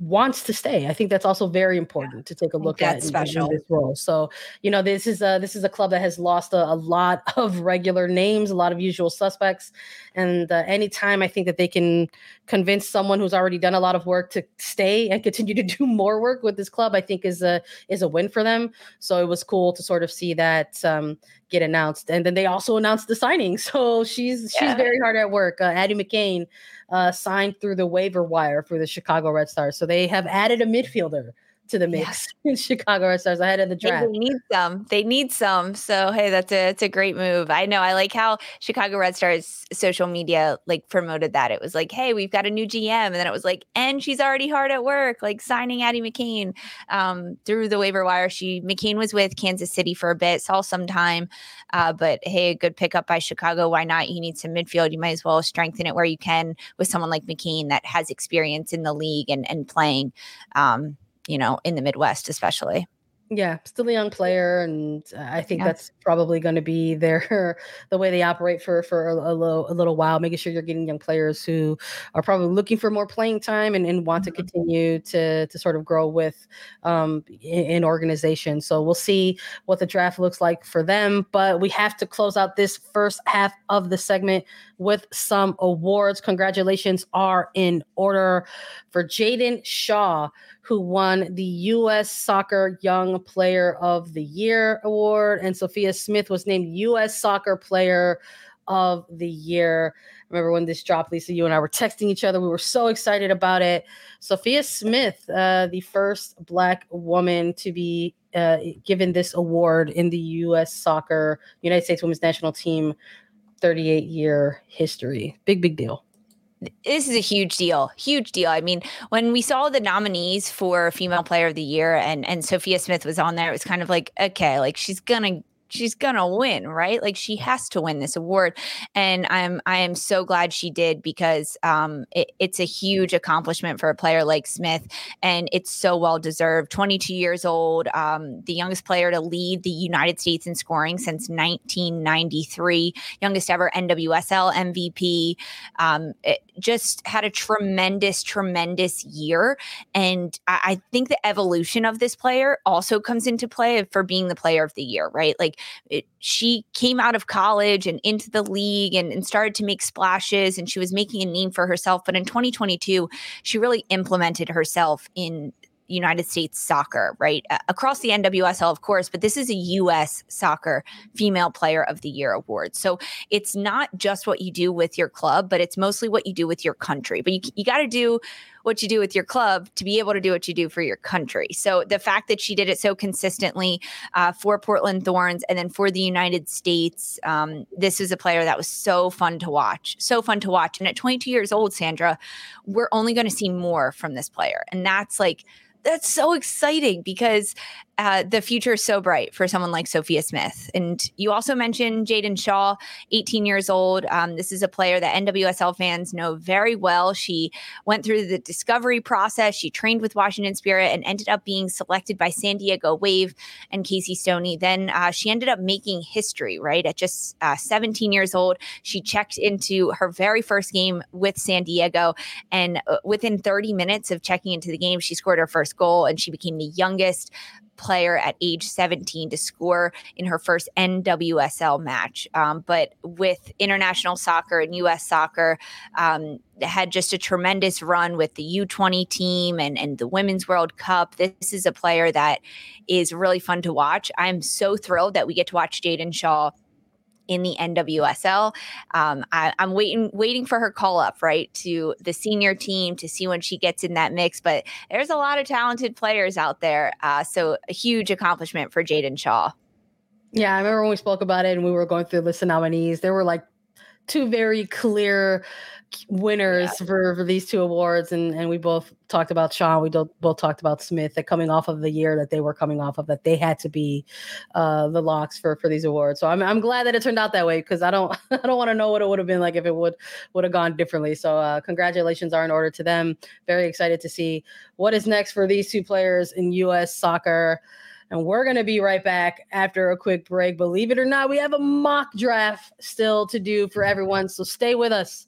wants to stay. I think that's also very important yeah, to take a look at in, special. in this role. So, you know, this is a, this is a club that has lost a, a lot of regular names, a lot of usual suspects. And uh, anytime I think that they can convince someone who's already done a lot of work to stay and continue to do more work with this club, I think is a, is a win for them. So it was cool to sort of see that um, get announced. And then they also announced the signing. So she's, yeah. she's very hard at work. Uh, Addie McCain uh, signed through the waiver wire for the Chicago Red Stars. So So they have added a midfielder to the mix yes. in Chicago Red Stars ahead of the draft. They need some. They need some. So, hey, that's a, it's a great move. I know. I like how Chicago Red Stars social media like promoted that. It was like, hey, we've got a new G M. And then it was like, and she's already hard at work, like signing Addie McCain um, through the waiver wire. She McCain was with Kansas City for a bit, saw some time. Uh, but, hey, a good pickup by Chicago. Why not? You need some midfield. You might as well strengthen it where you can with someone like McCain that has experience in the league and, and playing, um, you know, in the Midwest especially. Yeah, still a young player. And uh, I think yeah. that's probably going to be their the way they operate for, for a, a, little, a little while, making sure you're getting young players who are probably looking for more playing time and, and want mm-hmm. to continue to, to sort of grow with um, an organization. So we'll see what the draft looks like for them. But we have to close out this first half of the segment with some awards. Congratulations are in order for Jaedyn Shaw, who won the U S Soccer Young Player of the Year award, and Sophia Smith was named U S Soccer Player of the Year. Remember when this dropped, Lisa, you and I were texting each other. We were so excited about it. Sophia Smith, uh, the first Black woman to be uh, given this award in the U S Soccer, United States Women's National Team thirty-eight year history. Big, big deal. This is a huge deal, huge deal. I mean, when we saw the nominees for Female Player of the Year and, and Sophia Smith was on there, it was kind of like, okay, like she's gonna she's gonna win, right? Like she has to win this award, and I'm I am so glad she did because um, it, it's a huge accomplishment for a player like Smith, and it's so well deserved. twenty-two years old, um, the youngest player to lead the United States in scoring since nineteen ninety-three, youngest ever N W S L M V P. Um, it, just had a tremendous, tremendous year. And I, I think the evolution of this player also comes into play for being the player of the year, right? Like it, she came out of college and into the league and, and started to make splashes, and she was making a name for herself. But in twenty twenty-two, she really implemented herself in United States soccer, right? Uh, across the N W S L, of course, but this is a U S Soccer Female Player of the Year award. So it's not just what you do with your club, but it's mostly what you do with your country. But you, you got to do what you do with your club to be able to do what you do for your country. So the fact that she did it so consistently uh, for Portland Thorns and then for the United States, um, this is a player that was so fun to watch, so fun to watch. And at twenty-two years old, Sandra, we're only going to see more from this player. And that's like, that's so exciting because uh, the future is so bright for someone like Sophia Smith. And you also mentioned Jaedyn Shaw, eighteen years old. Um, this is a player that N W S L fans know very well. She went through the discovery process. She trained with Washington Spirit and ended up being selected by San Diego Wave and Casey Stoney. Then uh, she ended up making history, right? At just uh, seventeen years old, she checked into her very first game with San Diego. And within thirty minutes of checking into the game, she scored her first goal, and she became the youngest player at age seventeen to score in her first N W S L match. Um, but with international soccer and U S soccer, um, had just a tremendous run with the U twenty team and, and the Women's World Cup. This is a player that is really fun to watch. I'm so thrilled that we get to watch Jaedyn Shaw in the N W S L. Um, I, I'm waiting, waiting for her call up, right, to the senior team to see when she gets in that mix. But there's a lot of talented players out there. Uh, so a huge accomplishment for Jaedyn Shaw. Yeah, I remember when we spoke about it and we were going through the list of nominees, there were like two very clear winners yeah. for, for these two awards. And, and we both talked about Shaw. We do, both talked about Smith, that coming off of the year that they were coming off of, that they had to be uh, the locks for, for these awards. So I'm, I'm glad that it turned out that way, because I don't, I don't want to know what it would have been like if it would, would have gone differently. So uh, congratulations are in order to them. Very excited to see what is next for these two players in U S soccer. And we're going to be right back after a quick break. Believe it or not, we have a mock draft still to do for everyone. So stay with us.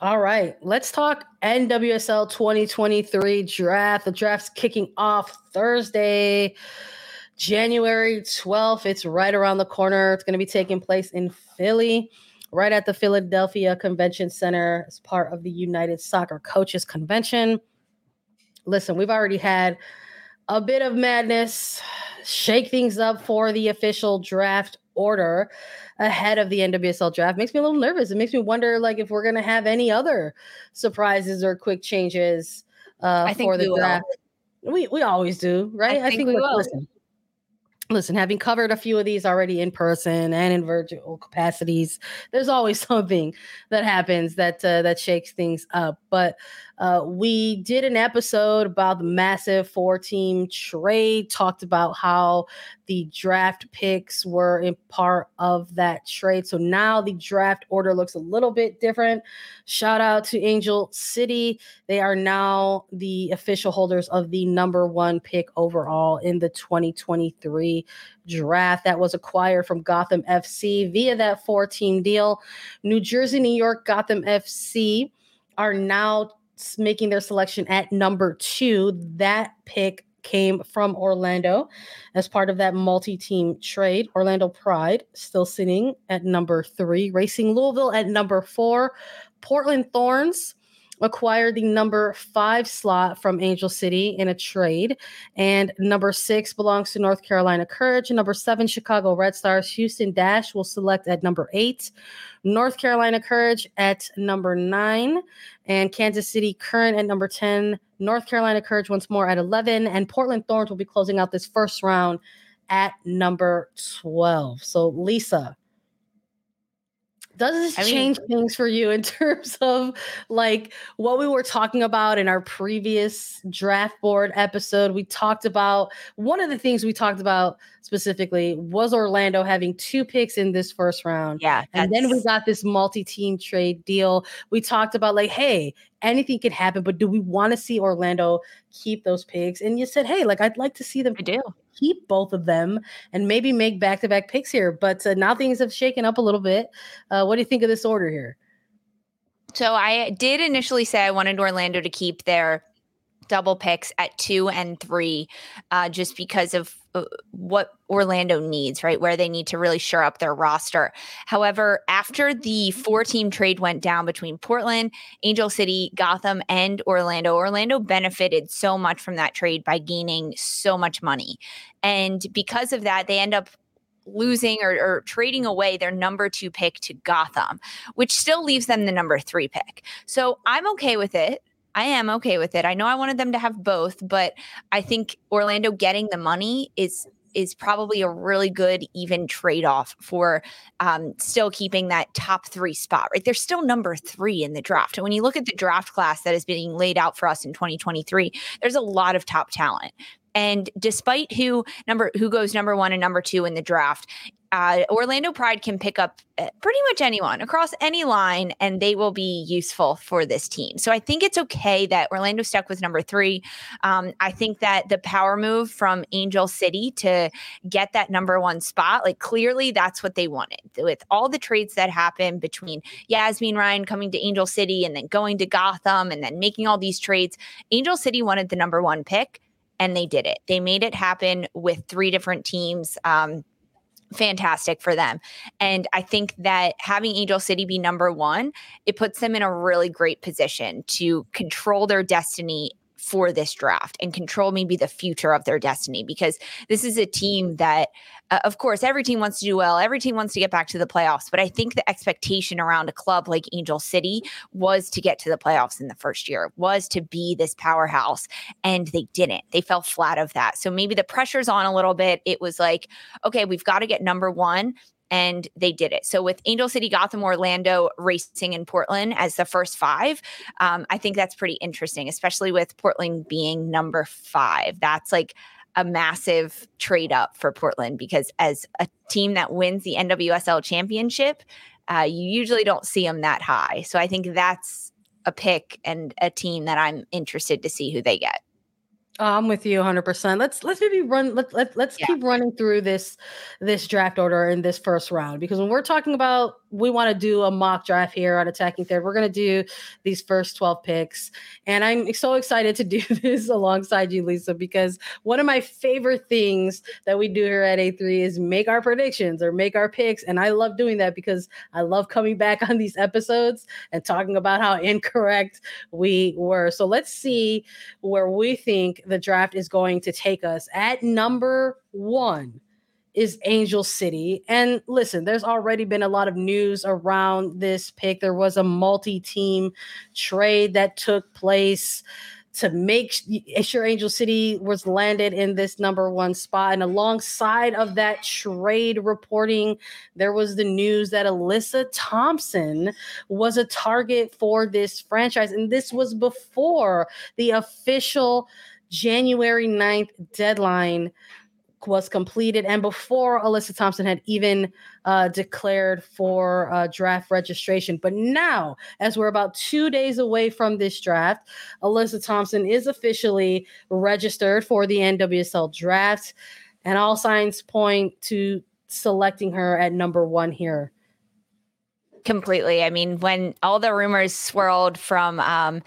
All right, let's talk N W S L twenty twenty-three draft. The draft's kicking off Thursday, January twelfth. It's right around the corner. It's going to be taking place in Philly, right at the Philadelphia Convention Center as part of the United Soccer Coaches Convention. Listen, we've already had a bit of madness shake things up for the official draft order ahead of the N W S L draft. Makes me a little nervous. It makes me wonder, like, if we're going to have any other surprises or quick changes uh, I think for the we draft. Will. We we always do, right? I think, I think we will. Listen, listen, having covered a few of these already in person and in virtual capacities, there's always something that happens that uh, that shakes things up. But uh, we did an episode about the massive four-team trade, talked about how the draft picks were in part of that trade. So now the draft order looks a little bit different. Shout out to Angel City. They are now the official holders of the number one pick overall in the twenty twenty-three draft that was acquired from Gotham F C via that four-team deal. New Jersey, New York, Gotham F C are now making their selection at number two. That pick came from Orlando as part of that multi-team trade. Orlando Pride still sitting at number three. Racing Louisville at number four. Portland Thorns acquired the number five slot from Angel City in a trade. And number six belongs to North Carolina Courage. And number seven, Chicago Red Stars. Houston Dash will select at number eight. North Carolina Courage at number nine. And Kansas City Current at number ten. North Carolina Courage once more at eleven. And Portland Thorns will be closing out this first round at number twelve. So, Lisa, does this I mean, change things for you in terms of like what we were talking about in our previous draft board episode? We talked about one of the things we talked about specifically was Orlando having two picks in this first round. Yeah. And then we got this multi-team trade deal. We talked about like, hey, anything could happen, but do we want to see Orlando keep those picks? And you said, hey, like, I'd like to see them I do. keep both of them and maybe make back-to-back picks here. But uh, now things have shaken up a little bit. Uh, what do you think of this order here? So I did initially say I wanted Orlando to keep their double picks at two and three uh, just because of uh, what Orlando needs, right, where they need to really shore up their roster. However, after the four-team trade went down between Portland, Angel City, Gotham, and Orlando, Orlando benefited so much from that trade by gaining so much money. And because of that, they end up losing or, or trading away their number two pick to Gotham, which still leaves them the number three pick. So I'm okay with it. I am okay with it. I know I wanted them to have both, but I think Orlando getting the money is is probably a really good even trade-off for um, still keeping that top three spot, right? They're still number three in the draft. And when you look at the draft class that is being laid out for us in twenty twenty-three, there's a lot of top talent. And despite who number who goes number one and number two in the draft, uh, Orlando Pride can pick up pretty much anyone across any line, and they will be useful for this team. So I think it's okay that Orlando stuck with number three. Um, I think that the power move from Angel City to get that number one spot, like clearly that's what they wanted. With all the trades that happened between Yasmin Ryan coming to Angel City and then going to Gotham and then making all these trades, Angel City wanted the number one pick. And they did it. They made it happen with three different teams. Um, fantastic for them. And I think that having Angel City be number one, it puts them in a really great position to control their destiny for this draft and control maybe the future of their destiny, because this is a team that, uh, of course, every team wants to do well. Every team wants to get back to the playoffs. But I think the expectation around a club like Angel City was to get to the playoffs in the first year, was to be this powerhouse, and they didn't. They fell flat of that. So maybe the pressure's on a little bit. It was like, okay, we've got to get number one. And they did it. So with Angel City, Gotham, Orlando, Racing, and Portland as the first five, um, I think that's pretty interesting, especially with Portland being number five. That's like a massive trade up for Portland, because as a team that wins the N W S L championship, uh, you usually don't see them that high. So I think that's a pick and a team that I'm interested to see who they get. Oh, I'm with you one hundred percent. Let's let's maybe run. Let, let, let's yeah. keep running through this this draft order in this first round, because when we're talking about we want to do a mock draft here on Attacking Third, we're going to do these first twelve picks, and I'm so excited to do this alongside you, Lisa, because one of my favorite things that we do here at A three is make our predictions or make our picks, and I love doing that because I love coming back on these episodes and talking about how incorrect we were. So let's see where we think the draft is going to take us. At number one is Angel City. And listen, there's already been a lot of news around this pick. There was a multi-team trade that took place to make sure Angel City was landed in this number one spot. And alongside of that trade reporting, there was the news that Alyssa Thompson was a target for this franchise. And this was before the official January ninth deadline was completed, and before Alyssa Thompson had even uh, declared for uh, draft registration. But now, as we're about two days away from this draft, Alyssa Thompson is officially registered for the N W S L draft, and all signs point to selecting her at number one here. Completely. I mean, when all the rumors swirled from um,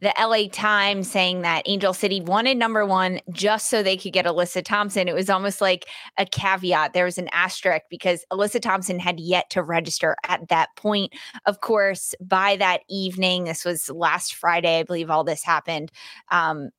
the L A Times saying that Angel City wanted number one just so they could get Alyssa Thompson, it was almost like a caveat. There was an asterisk because Alyssa Thompson had yet to register at that point. Of course, by that evening, this was last Friday, I believe all this happened, um,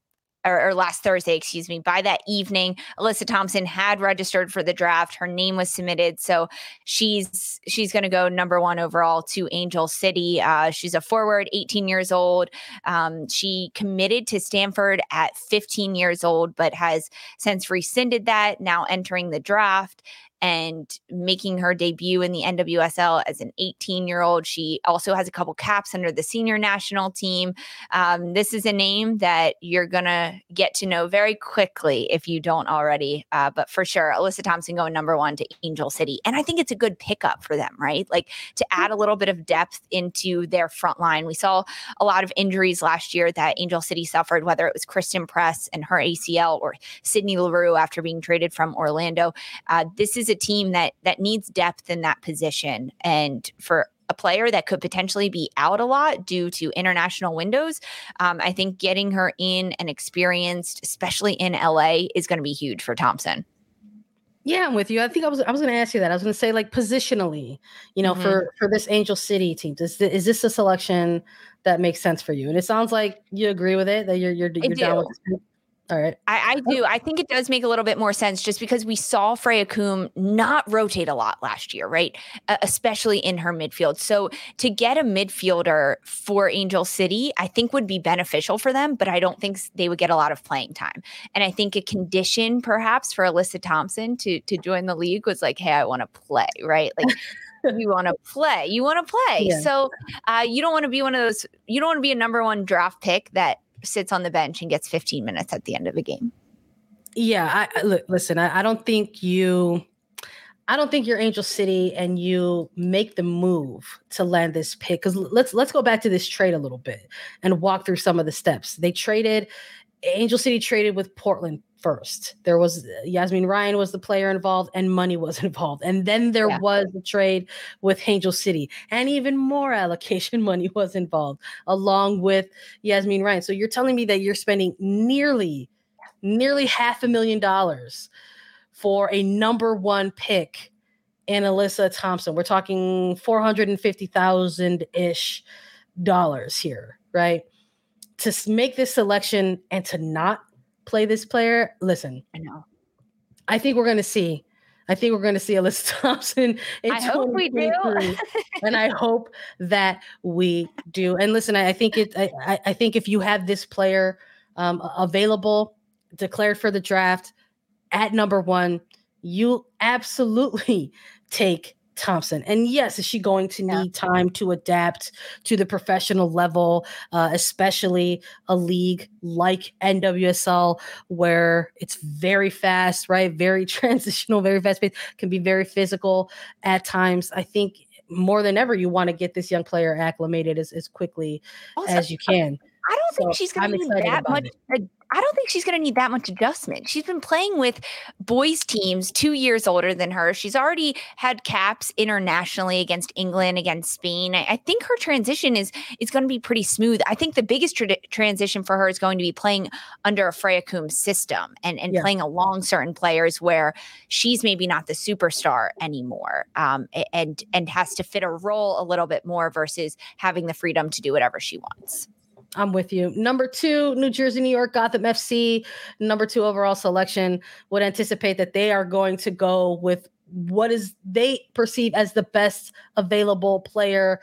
or, or last Thursday, excuse me. By that evening, Alyssa Thompson had registered for the draft. Her name was submitted. So she's she's going to go number one overall to Angel City. Uh, she's a forward, eighteen years old. Um, she committed to Stanford at fifteen years old, but has since rescinded that, now entering the draft and making her debut in the N W S L as an eighteen-year-old. She also has a couple caps under the senior national team. Um, this is a name that you're going to get to know very quickly if you don't already. Uh, but for sure, Alyssa Thompson going number one to Angel City. And I think it's a good pickup for them, right? Like, to add a little bit of depth into their front line. We saw a lot of injuries last year that Angel City suffered, whether it was Kristen Press and her A C L or Sydney LaRue after being traded from Orlando. Uh, this is a team that that needs depth in that position, and for a player that could potentially be out a lot due to international windows, um, I think getting her in and experienced, especially in L A, is going to be huge for Thompson. Yeah, I'm with you. I think I was I was going to ask you that. I was going to say, like, positionally, you know, mm-hmm. for for this Angel City team, does th- is this a selection that makes sense for you? And it sounds like you agree with it, that you're you're, you're down with this. All right. I, I do. I think it does make a little bit more sense just because we saw Freya Coombe not rotate a lot last year, right? Uh, especially in her midfield. So to get a midfielder for Angel City, I think would be beneficial for them, but I don't think they would get a lot of playing time. And I think a condition perhaps for Alyssa Thompson to, to join the league was like, hey, I want to play, right? Like, You want to play. You want to play. Yeah. So uh, you don't want to be one of those, you don't want to be a number one draft pick that sits on the bench and gets fifteen minutes at the end of the game. Yeah, I, I listen, I, I don't think you I don't think you're Angel City and you make the move to land this pick, because let's let's go back to this trade a little bit and walk through some of the steps. They traded Angel City traded with Portland first. There was Yasmin Ryan was the player involved and money was involved. And then there yeah. was the trade with Angel City, and even more allocation money was involved along with Yasmin Ryan. So you're telling me that you're spending nearly, nearly half a million dollars for a number one pick in Alyssa Thompson. We're talking four hundred fifty thousand-ish dollars here, right? To make this selection and to not play this player, listen, I know. I think we're going to see. I think we're going to see Alyssa Thompson in I hope we do. And I hope that we do. And listen, I, I think it. I, I think if you have this player um, available, declared for the draft at number one, you absolutely take Thompson. And yes, is she going to need time to adapt to the professional level, uh, especially a league like N W S L, where it's very fast, right? Very transitional, very fast paced, can be very physical at times. I think more than ever, you want to get this young player acclimated as, as quickly also, as you can. I don't think so she's going to need that much. It. I don't think she's going to need that much adjustment. She's been playing with boys teams two years older than her. She's already had caps internationally against England, against Spain. I, I think her transition is is going to be pretty smooth. I think the biggest tra- transition for her is going to be playing under a Freya Coombe system and, and yeah. playing along certain players where she's maybe not the superstar anymore um, and, and has to fit a role a little bit more versus having the freedom to do whatever she wants. I'm with you. Number two, New Jersey, New York, Gotham F C, number two overall selection, would anticipate that they are going to go with what is they perceive as the best available player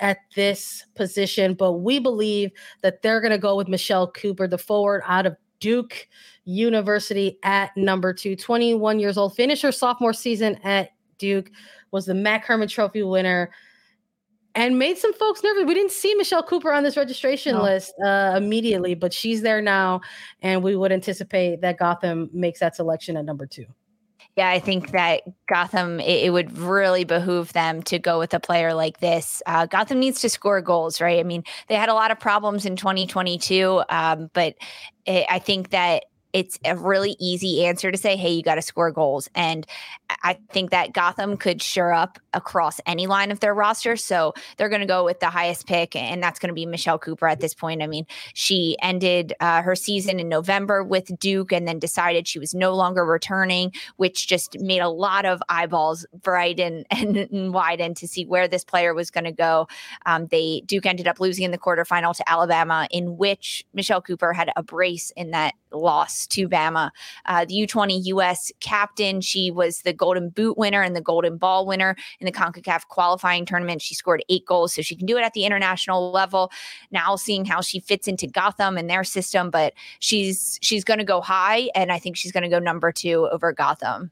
at this position. But we believe that they're going to go with Michelle Cooper, the forward out of Duke University at number two, twenty-one years old, finished her sophomore season at Duke, was the Mack Herman Trophy winner, and made some folks nervous. We didn't see Michelle Cooper on this registration no. list uh, immediately, but she's there now, and we would anticipate that Gotham makes that selection at number two. Yeah, I think that Gotham, it, it would really behoove them to go with a player like this. Uh, Gotham needs to score goals, right? I mean, they had a lot of problems in twenty twenty-two, um, but it, I think that it's a really easy answer to say, hey, you got to score goals. And I think that Gotham could shore up across any line of their roster. So they're going to go with the highest pick, and that's going to be Michelle Cooper at this point. I mean, she ended uh, her season in November with Duke and then decided she was no longer returning, which just made a lot of eyeballs bright and, and, and widen to see where this player was going to go. Um, they Duke ended up losing in the quarterfinal to Alabama, in which Michelle Cooper had a brace in that loss to Bama. Uh, the U twenty U S captain, she was the Golden Boot winner and the Golden Ball winner in the CONCACAF qualifying tournament. She scored eight goals, so she can do it at the international level. Now seeing how she fits into Gotham and their system, but she's she's going to go high, and I think she's going to go number two over Gotham.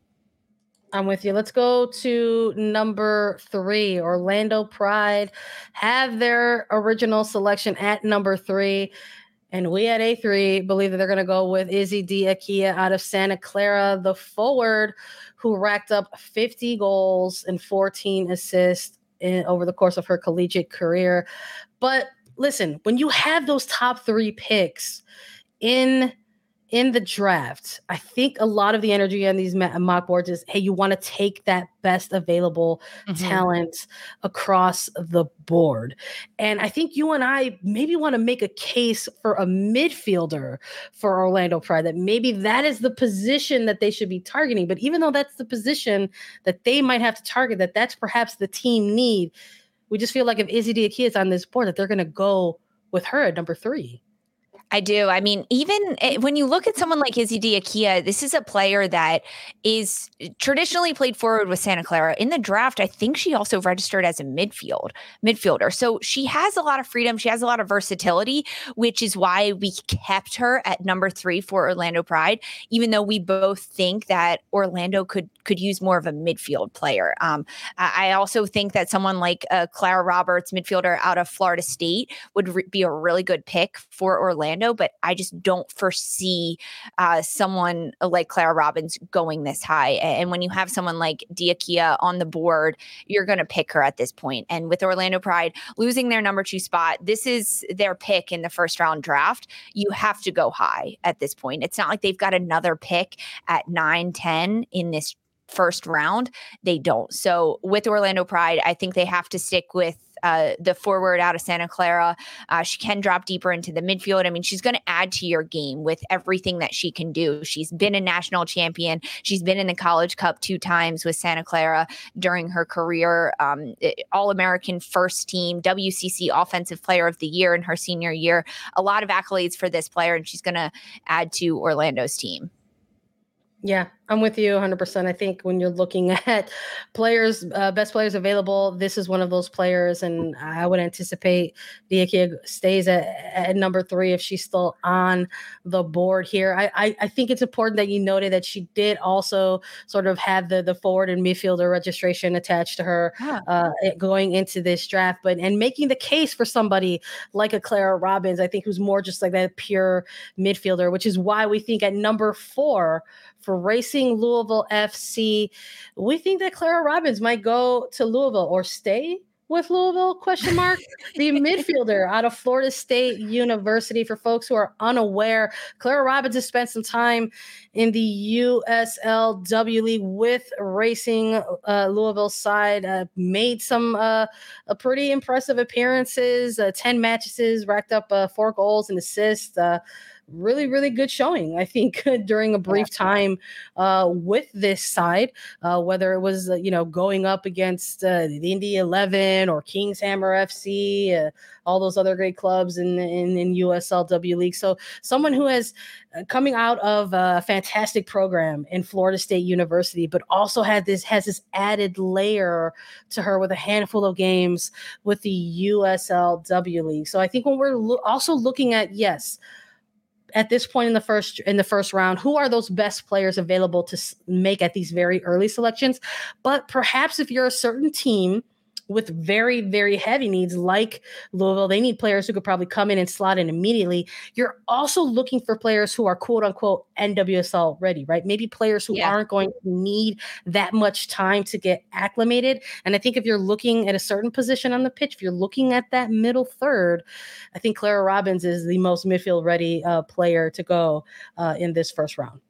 I'm with you. Let's go to number three. Orlando Pride have their original selection at number three. And we at A three believe that they're going to go with Izzy D'Aquila out of Santa Clara, the forward who racked up fifty goals and fourteen assists in, over the course of her collegiate career. But listen, when you have those top three picks in in the draft, I think a lot of the energy on these mock boards is, hey, you want to take that best available mm-hmm. talent across the board. And I think you and I maybe want to make a case for a midfielder for Orlando Pride, that maybe that is the position that they should be targeting. But even though that's the position that they might have to target, that that's perhaps the team need, we just feel like if Izzy D'Aquila is on this board, that they're going to go with her at number three. I do. I mean, even when you look at someone like Izzy D'Aquila, this is a player that is traditionally played forward with Santa Clara. In the draft, I think she also registered as a midfield midfielder. So she has a lot of freedom. She has a lot of versatility, which is why we kept her at number three for Orlando Pride, even though we both think that Orlando could could use more of a midfield player. Um, I also think that someone like uh, Clara Robbins, midfielder out of Florida State, would re- be a really good pick for Orlando. But I just don't foresee uh, someone like Clara Robbins going this high. And when you have someone like D'Aquila on the board, you're going to pick her at this point. And with Orlando Pride losing their number two spot, this is their pick in the first round draft. You have to go high at this point. It's not like they've got another pick at nine, ten in this first round. They don't. So with Orlando Pride, I think they have to stick with Uh, the forward out of Santa Clara. Uh, she can drop deeper into the midfield. I mean, she's going to add to your game with everything that she can do. She's been a national champion. She's been in the College Cup two times with Santa Clara during her career. Um, All-American first team, W C C Offensive Player of the Year in her senior year. A lot of accolades for this player, and she's going to add to Orlando's team. Yeah, I'm with you one hundred percent. I think when you're looking at players, uh, best players available, this is one of those players, and I would anticipate D'Aquila stays at, at number three if she's still on the board here. I, I, I think it's important that you noted that she did also sort of have the, the forward and midfielder registration attached to her yeah. uh, going into this draft, but and making the case for somebody like a Clara Robbins, I think, who's more just like that pure midfielder, which is why we think at number four for Racing Louisville F C, we think that Clara Robbins might go to Louisville or stay with Louisville, question mark, the midfielder out of Florida State University. For folks who are unaware, Clara Robbins has spent some time in the U S L W League with Racing uh, Louisville side, uh, made some uh, a pretty impressive appearances, uh, ten matches, racked up uh, four goals and assists, uh, really, really good showing, I think, during a brief yeah. time uh, with this side, uh, whether it was, uh, you know, going up against uh, the Indy eleven or Kings Hammer F C, uh, all those other great clubs in, in, in U S L W League. So someone who has uh, coming out of a fantastic program in Florida State University, but also had this has this added layer to her with a handful of games with the U S L W League. So I think when we're lo- also looking at, yes, at this point in the first in the first round, who are those best players available to make at these very early selections? But perhaps if you're a certain team with very, very heavy needs like Louisville, they need players who could probably come in and slot in immediately. You're also looking for players who are quote unquote N W S L ready, right? Maybe players who yeah. aren't going to need that much time to get acclimated. And I think if you're looking at a certain position on the pitch, if you're looking at that middle third, I think Clara Robbins is the most midfield ready uh, player to go uh, in this first round.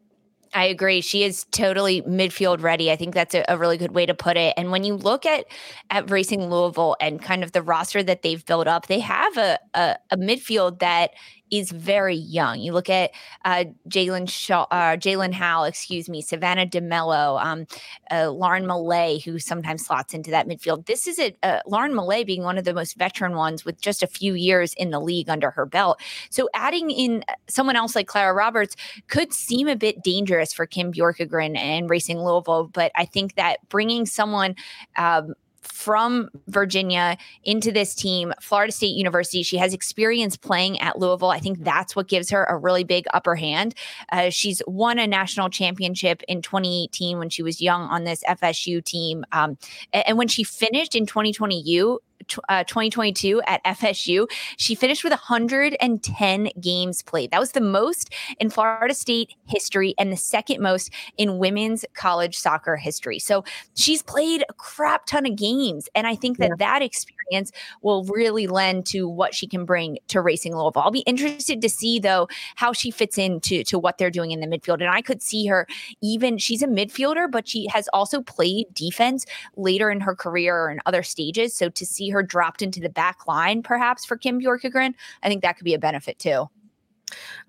I agree. She is totally midfield ready. I think that's a, a really good way to put it. And when you look at at Racing Louisville and kind of the roster that they've built up, they have a a, a midfield that is very young. You look at uh, Jaedyn Shaw, uh, Jaedyn Howell, excuse me, Savannah DeMello, um, uh, Lauren Malay, who sometimes slots into that midfield. This is a uh, Lauren Malay being one of the most veteran ones with just a few years in the league under her belt. So adding in someone else like Clara Roberts could seem a bit dangerous for Kim Bjorkegren and Racing Louisville, but I think that bringing someone um, from Virginia into this team, Florida State University. She has experience playing at Louisville. I think that's what gives her a really big upper hand. Uh, she's won a national championship in twenty eighteen when she was young on this F S U team. Um, and, and when she finished in twenty twenty U, Uh, twenty twenty-two at F S U, she finished with one hundred ten games played. That was the most in Florida State history and the second most in women's college soccer history. So she's played a crap ton of games. And I think that yeah. that experience will really lend to what she can bring to Racing Louisville. I'll be interested to see, though, how she fits into to what they're doing in the midfield. And I could see her even, she's a midfielder, but she has also played defense later in her career or in other stages. So to see her dropped into the back line, perhaps, for Kim Bjorkegren, I think that could be a benefit too.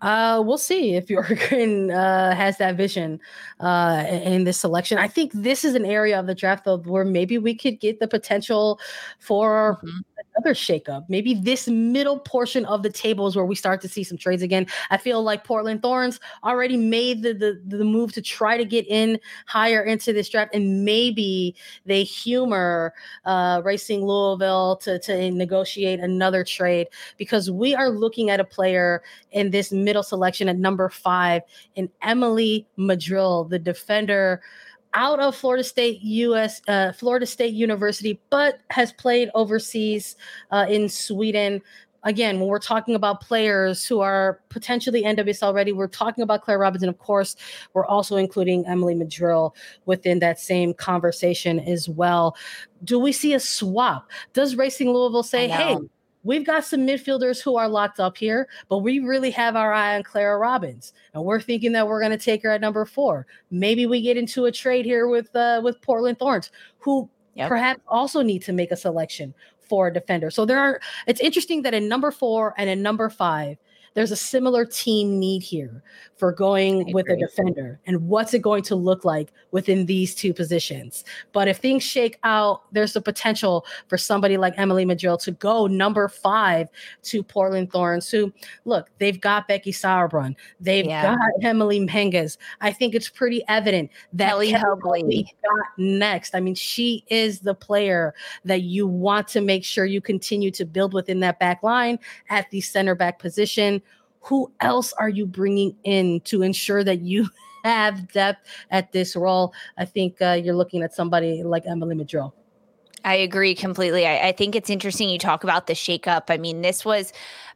Uh, we'll see if Bjorkegren uh, has that vision uh, in this selection. I think this is an area of the draft though, where maybe we could get the potential for mm-hmm. another shakeup. Maybe this middle portion of the table is where we start to see some trades again. I feel like Portland Thorns already made the, the, the move to try to get in higher into this draft, and maybe they humor uh, Racing Louisville to, to negotiate another trade, because we are looking at a player in this middle selection at number five in Emily Madrill, the defender out of Florida State U S uh, Florida State University, but has played overseas uh, in Sweden. Again, when we're talking about players who are potentially N W S L ready, we're talking about Clara Robbins. And of course, we're also including Emily Madrill within that same conversation as well. Do we see a swap? Does Racing Louisville say, hey, we've got some midfielders who are locked up here, but we really have our eye on Clara Robbins, and we're thinking that we're going to take her at number four. Maybe we get into a trade here with uh, with Portland Thorns, who yep. perhaps also need to make a selection for a defender. So there are. It's interesting that in number four and in number five, there's a similar team need here for going with a defender, and what's it going to look like within these two positions. But if things shake out, there's the potential for somebody like Emily Madrill to go number five to Portland Thorns, who, look, they've got Becky Sauerbrunn. They've yeah. got Emily Menges. I think it's pretty evident that Kelly Hobley got next. I mean, she is the player that you want to make sure you continue to build within that back line at the center back position. Who else are you bringing in to ensure that you have depth at this role? I think uh, you're looking at somebody like Emily Madrill. I agree completely. I, I think it's interesting you talk about the shakeup. I mean, this was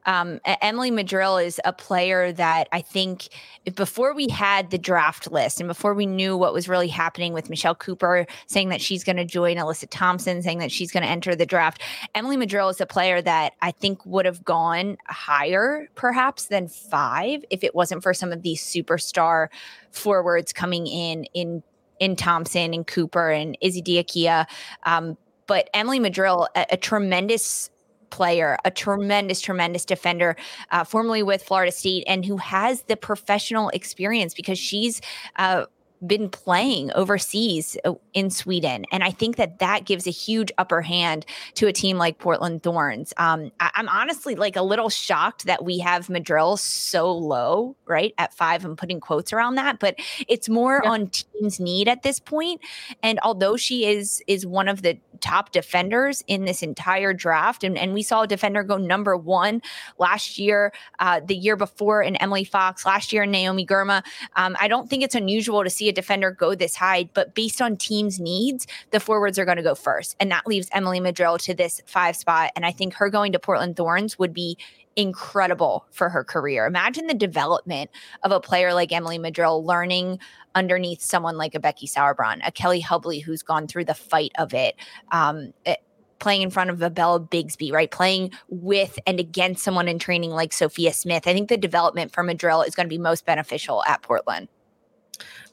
um, Emily Madrill is a player that I think before we had the draft list and before we knew what was really happening with Michelle Cooper saying that she's going to join Alyssa Thompson, saying that she's going to enter the draft, Emily Madrill is a player that I think would have gone higher perhaps than five if it wasn't for some of these superstar forwards coming in, in, in Thompson and Cooper and Izzy D'Aquila. Um, But Emily Madrill, a, a tremendous player, a tremendous, tremendous defender, uh, formerly with Florida State, and who has the professional experience because she's uh, been playing overseas in Sweden. And I think that that gives a huge upper hand to a team like Portland Thorns. Um, I- I'm honestly like a little shocked that we have Madrill so low, right, at five, and putting quotes around that, but it's more yeah. on team's need at this point. And although she is, is one of the top defenders in this entire draft, and, and we saw a defender go number one last year, uh, the year before in Emily Fox, last year in Naomi Girma. Um, I don't think it's unusual to see a defender go this high, but based on teams' needs, the forwards are going to go first, and that leaves Emily Madrill to this five spot, and I think her going to Portland Thorns would be incredible for her career. Imagine the development of a player like Emily Madrill learning underneath someone like a Becky Sauerbrunn, a Kelly Hubley who's gone through the fight of it, um, it playing in front of a Bella Bigsby, right? Playing with and against someone in training like Sophia Smith. I think the development for Madrill is going to be most beneficial at Portland.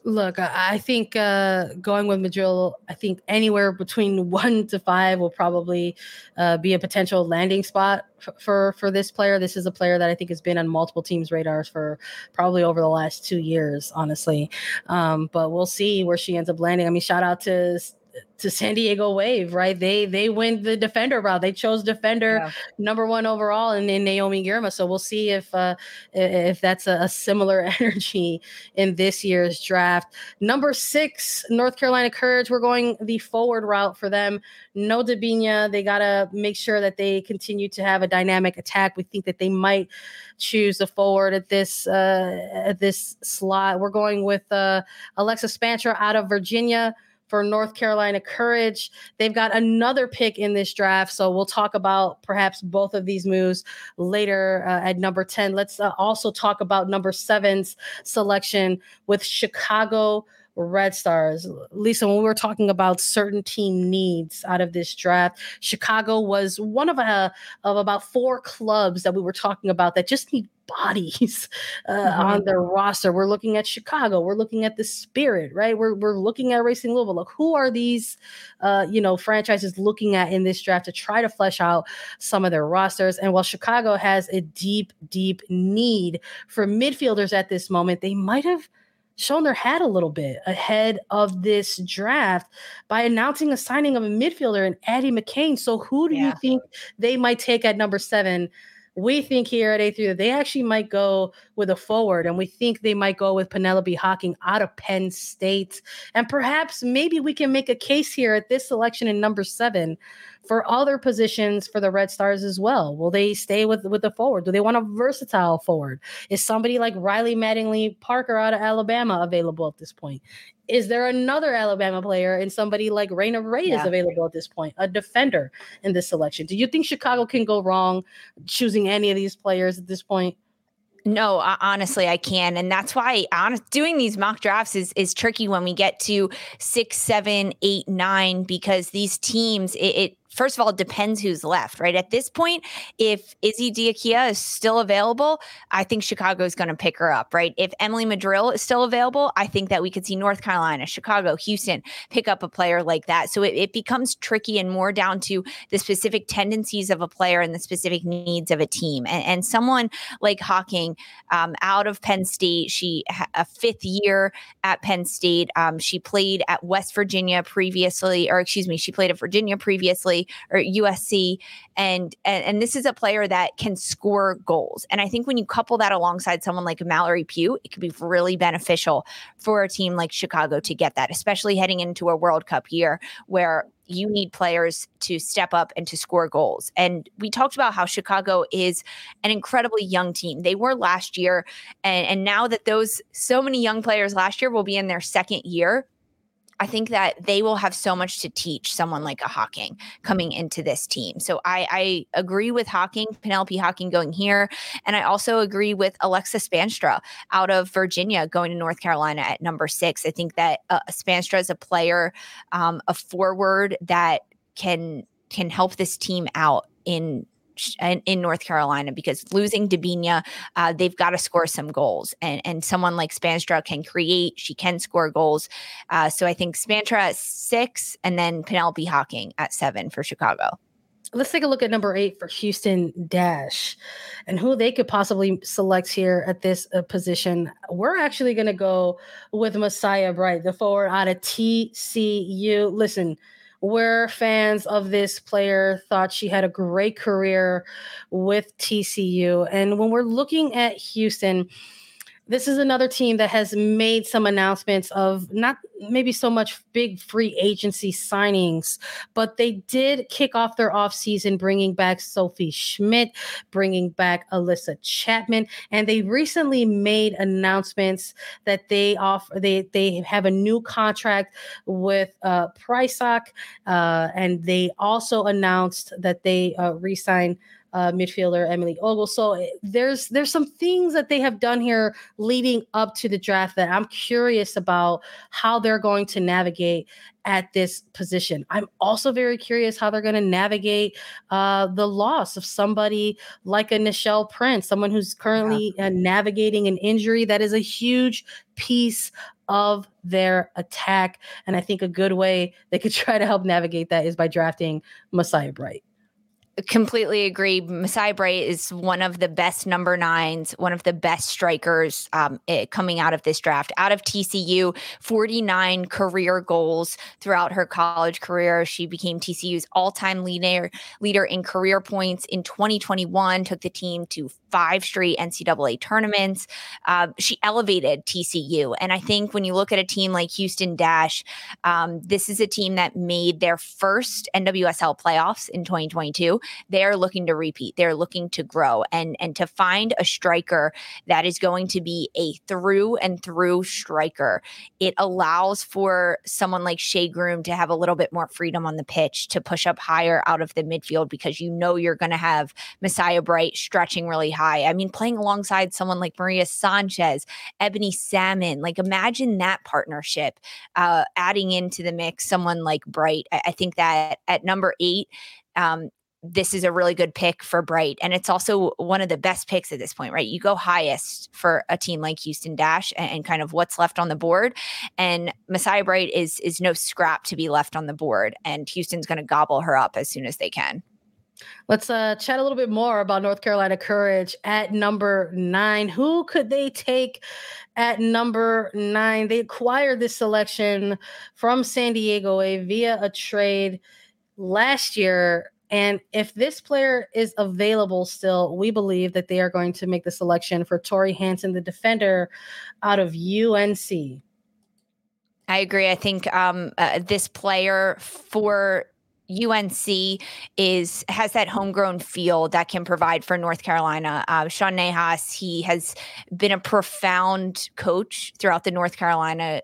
Look, I think uh, going with Madrill, I think anywhere between one to five will probably uh, be a potential landing spot f- for for this player. This is a player that I think has been on multiple teams' radars for probably over the last two years, honestly. Um, but we'll see where she ends up landing. I mean, shout out to to San Diego Wave, right? They they went the defender route. They chose defender yeah. number one overall, and then Naomi Girma. So we'll see if uh, if that's a, a similar energy in this year's draft. Number six, North Carolina Courage. We're going the forward route for them. No Debinha. They got to make sure that they continue to have a dynamic attack. We think that they might choose a forward at this uh, at this slot. We're going with uh, Alexa Spancher out of Virginia. For North Carolina Courage, they've got another pick in this draft, so we'll talk about perhaps both of these moves later uh, at number ten. Let's uh, also talk about number seven's selection with Chicago Red Stars. Lisa, when we were talking about certain team needs out of this draft, Chicago was one of a, of about four clubs that we were talking about that just need bodies uh, mm-hmm. on their roster. We're looking at Chicago. We're looking at the Spirit, right? We're we're looking at Racing Louisville. Look, who are these, uh, you know, franchises looking at in this draft to try to flesh out some of their rosters? And while Chicago has a deep, deep need for midfielders at this moment, they might have shown their hat a little bit ahead of this draft by announcing a signing of a midfielder in Addie McCain. So who do yeah. you think they might take at number seven? We think here at A three that they actually might go with a forward, and we think they might go with Penelope Hocking out of Penn State. And perhaps maybe we can make a case here at this selection in number seven for other positions for the Red Stars as well. Will they stay with, with the forward? Do they want a versatile forward? Is somebody like Riley Mattingly Parker out of Alabama available at this point? Is there another Alabama player and somebody like Raina Ray yeah. is available at this point, a defender in this selection? Do you think Chicago can go wrong choosing any of these players at this point? No, honestly, I can. And that's why honest, doing these mock drafts is, is tricky when we get to six, seven, eight, nine, because these teams, it, it first of all, depends who's left, right? At this point, if Izzy D'Aquila is still available, I think Chicago is going to pick her up, right? If Emily Madrill is still available, I think that we could see North Carolina, Chicago, Houston pick up a player like that. So it, it becomes tricky and more down to the specific tendencies of a player and the specific needs of a team. And, and someone like Hocking um, out of Penn State, she had a fifth year at Penn State. Um, she played at West Virginia previously, or excuse me, she played at Virginia previously. Or U S C, and, and and this is a player that can score goals. And I think when you couple that alongside someone like Mallory Pugh, it could be really beneficial for a team like Chicago to get that, especially heading into a World Cup year where you need players to step up and to score goals. And we talked about how Chicago is an incredibly young team. They were last year, and, and now that those so many young players last year will be in their second year, I think that they will have so much to teach someone like a Hocking coming into this team. So I, I agree with Hocking, Penelope Hocking going here. And I also agree with Alexa Spanstra out of Virginia going to North Carolina at number six. I think that uh, Spanstra is a player, um, a forward that can can help this team out in in North Carolina, because losing Debinha, uh, they've got to score some goals, and and someone like Spanstra can create, she can score goals. Uh, so I think Spanstra at six and then Penelope Hocking at seven for Chicago. let's take a look at number eight for Houston Dash and who they could possibly select here at this uh, position. We're actually going to go with Messiah Bright, the forward out of T C U. Listen, we're fans of this player, thought she had a great career with T C U. And when we're looking at Houston, this is another team that has made some announcements of not maybe so much big free agency signings, but they did kick off their offseason bringing back Sophie Schmidt, bringing back Alyssa Chapman, and they recently made announcements that they offer they they have a new contract with uh, Prysock, uh, and they also announced that they uh, re-signed Uh, midfielder Emily Ogle. So there's there's some things that they have done here leading up to the draft that I'm curious about how they're going to navigate at this position. I'm also very curious how they're going to navigate uh, the loss of somebody like a Nichelle Prince, someone who's currently yeah. uh, navigating an injury that is a huge piece of their attack. And I think a good way they could try to help navigate that is by drafting Messiah Bright. Completely agree. Messiah Bright is one of the best number nines, one of the best strikers um, it, coming out of this draft. Out of T C U, forty-nine career goals throughout her college career. She became T C U's all-time leader, leader in career points in twenty twenty-one, took the team to five straight N C double A tournaments. Uh, she elevated T C U. And I think when you look at a team like Houston Dash, um, this is a team that made their first N W S L playoffs in twenty twenty-two. They're looking to repeat. They're looking to grow and, and to find a striker that is going to be a through and through striker. It allows for someone like Shea Groom to have a little bit more freedom on the pitch, to push up higher out of the midfield, because you know you're going to have Messiah Bright stretching really high. I mean, playing alongside someone like Maria Sanchez, Ebony Salmon, like imagine that partnership, uh, adding into the mix someone like Bright. I, I think that at number eight, um, this is a really good pick for Bright. And it's also one of the best picks at this point, right? You go highest for a team like Houston Dash and, and kind of what's left on the board. And Messiah Bright is, is no scrap to be left on the board. And Houston's going to gobble her up as soon as they can. Let's uh, chat a little bit more about North Carolina Courage at number nine. Who could they take at number nine? They acquired this selection from San Diego eh, via a trade last year. And if this player is available still, we believe that they are going to make the selection for Tori Hansen, the defender out of U N C. I agree. I think um, uh, this player for U N C is has that homegrown feel that can provide for North Carolina. Uh, Sean Nahas, he has been a profound coach throughout the North Carolina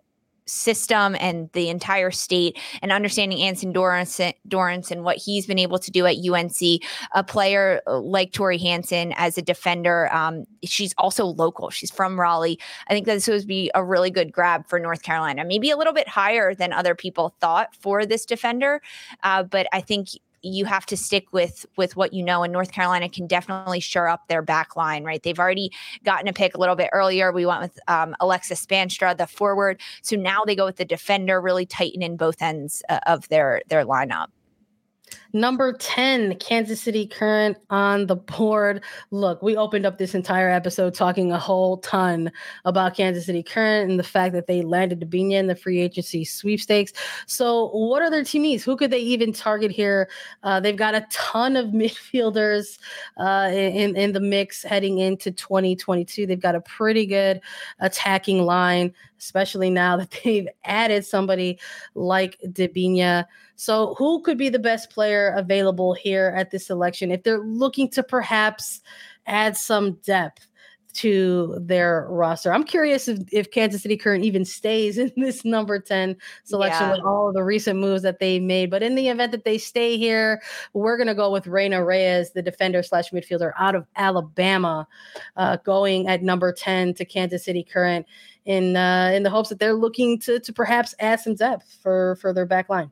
system and the entire state, and understanding Anson Dorrance, Dorrance and what he's been able to do at U N C. A player like Tori Hansen as a defender, um, she's also local. She's from Raleigh. I think that this would be a really good grab for North Carolina, maybe a little bit higher than other people thought for this defender. Uh, but I think you have to stick with with what you know, and North Carolina can definitely shore up their back line, right? They've already gotten a pick a little bit earlier. We went with um, Alexa Spanstra, the forward. So now they go with the defender, really tighten in both ends uh, of their, their lineup. Number ten, Kansas City Current on the board. Look, we opened up this entire episode talking a whole ton about Kansas City Current and the fact that they landed Debinha in the free agency sweepstakes. So what are their team needs? Who could they even target here? Uh, they've got a ton of midfielders uh, in, in the mix heading into twenty twenty-two. They've got a pretty good attacking line, especially now that they've added somebody like Debinha. So who could be the best player available here at this selection if they're looking to perhaps add some depth to their roster? I'm curious if, if Kansas City Current even stays in this number ten selection yeah. with all of the recent moves that they made. But in the event that they stay here, we're going to go with Reyna Reyes, the defender slash midfielder out of Alabama, uh, going at number ten to Kansas City Current in uh, in the hopes that they're looking to to perhaps add some depth for, for their back line.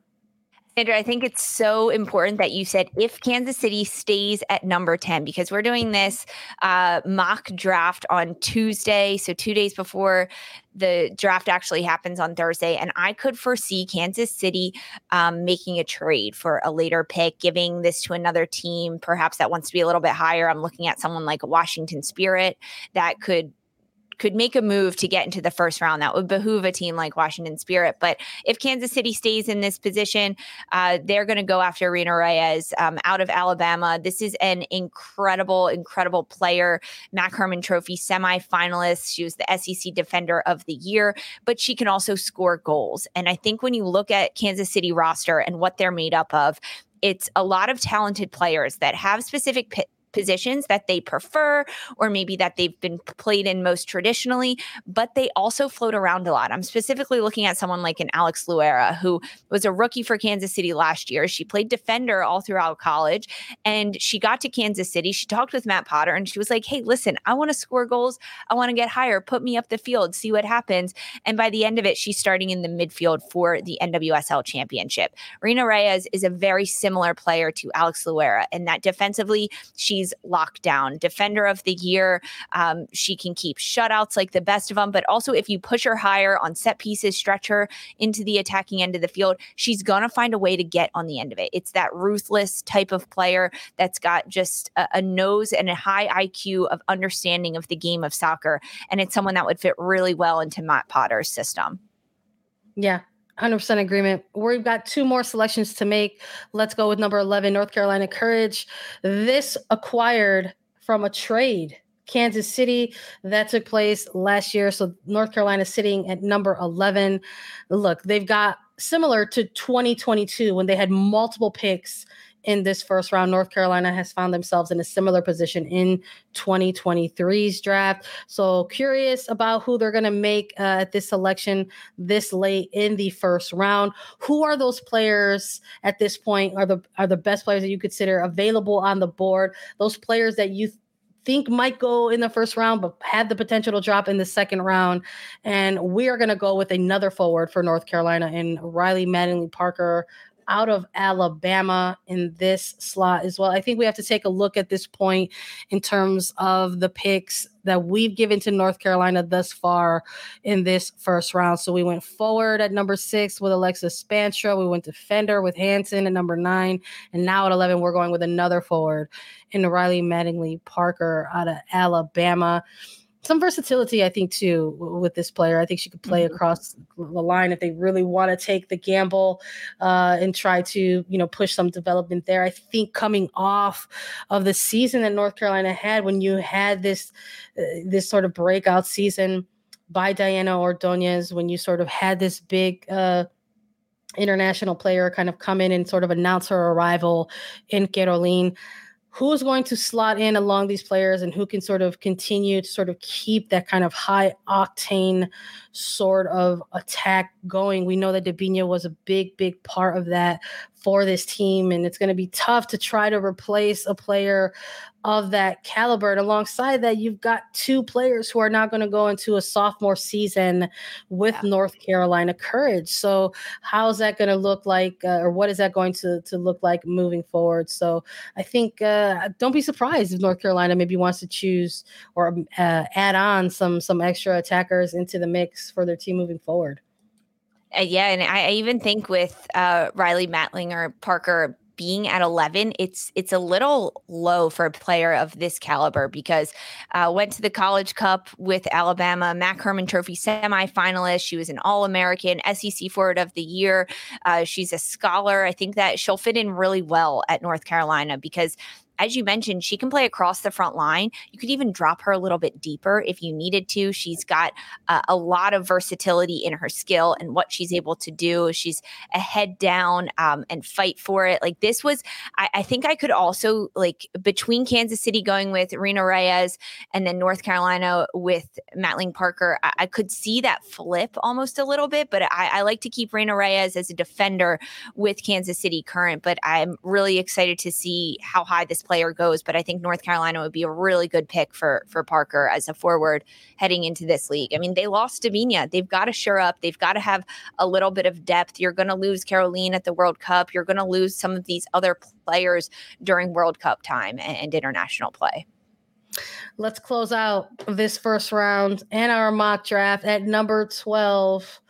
Andrew, I think it's so important that you said if Kansas City stays at number ten, because we're doing this uh, mock draft on Tuesday, so two days before the draft actually happens on Thursday, and I could foresee Kansas City um, making a trade for a later pick, giving this to another team, perhaps that wants to be a little bit higher. I'm looking at someone like a Washington Spirit that could could make a move to get into the first round. That would behoove a team like Washington Spirit. But if Kansas City stays in this position, uh, they're going to go after Rena Reyes um, out of Alabama. This is an incredible, incredible player. Mack Herman Trophy semifinalist. She was the S E C Defender of the Year, but she can also score goals. And I think when you look at Kansas City roster and what they're made up of, it's a lot of talented players that have specific pit- positions that they prefer, or maybe that they've been played in most traditionally, but they also float around a lot. I'm specifically looking at someone like an Alex Luera, who was a rookie for Kansas City last year. She played defender all throughout college, and she got to Kansas City. She talked with Matt Potter, and she was like, hey, listen, I want to score goals. I want to get higher. Put me up the field, see what happens. And by the end of it, she's starting in the midfield for the N W S L championship. Rena Reyes is a very similar player to Alex Luera, in that defensively, she lockdown defender of the year. Um, she can keep shutouts like the best of them, but also if you push her higher on set pieces, stretch her into the attacking end of the field, she's going to find a way to get on the end of it. It's that ruthless type of player that's got just a, a nose and a high I Q of understanding of the game of soccer. And it's someone that would fit really well into Matt Potter's system. Yeah. one hundred percent agreement. We've got two more selections to make. Let's go with number eleven, North Carolina Courage. This acquired from a trade, Kansas City, that took place last year. So North Carolina sitting at number eleven. Look, they've got similar to twenty twenty-two when they had multiple picks in this first round. North Carolina has found themselves in a similar position in twenty twenty-three's draft. So curious about who they're going to make uh, at this selection this late in the first round. Who are those players at this point are the are the best players that you consider available on the board? Those players that you th- think might go in the first round, but had the potential to drop in the second round. And we are going to go with another forward for North Carolina and Riley Mattingly Parker out of Alabama in this slot as well. I think we have to take a look at this point in terms of the picks that we've given to North Carolina thus far in this first round. So we went forward at number six with Alexa Spanstra. We went defender with Hanson at number nine. And now at eleven, we're going with another forward in Riley Mattingly Parker out of Alabama. Some versatility, I think, too, with this player. I think she could play mm-hmm. across the line if they really want to take the gamble uh, and try to, you know, push some development there. I think coming off of the season that North Carolina had, when you had this uh, this sort of breakout season by Diana Ordonez, when you sort of had this big uh, international player kind of come in and sort of announce her arrival in Caroline, who is going to slot in along these players and who can sort of continue to sort of keep that kind of high octane sort of attack going. We know that Debinha was a big, big part of that for this team, and it's going to be tough to try to replace a player of that caliber. And alongside that, you've got two players who are not going to go into a sophomore season with yeah. North Carolina Courage. So how's that going to look like, uh, or what is that going to, to look like moving forward? So I think uh, don't be surprised if North Carolina maybe wants to choose or uh, add on some some extra attackers into the mix for their team moving forward. Uh, yeah, and I, I even think with uh, Riley Matlinger Parker being at eleven, it's it's a little low for a player of this caliber because uh, went to the College Cup with Alabama, Mack Herman Trophy semifinalist. She was an All-American, S E C Forward of the Year. Uh, she's a scholar. I think that she'll fit in really well at North Carolina because, as you mentioned, she can play across the front line. You could even drop her a little bit deeper if you needed to. She's got uh, a lot of versatility in her skill and what she's able to do. She's a head down um, and fight for it. Like this was, I, I think I could also, like, between Kansas City going with Rena Reyes and then North Carolina with Matling Parker, I, I could see that flip almost a little bit, but I, I like to keep Rena Reyes as a defender with Kansas City Current, but I'm really excited to see how high this player goes, but I think North Carolina would be a really good pick for for Parker as a forward heading into this league. I mean, they lost Debinha. They've got to shore up. They've got to have a little bit of depth. You're going to lose Caroline at the World Cup. You're going to lose some of these other players during World Cup time and, and international play. Let's close out this first round and our mock draft at number twelve.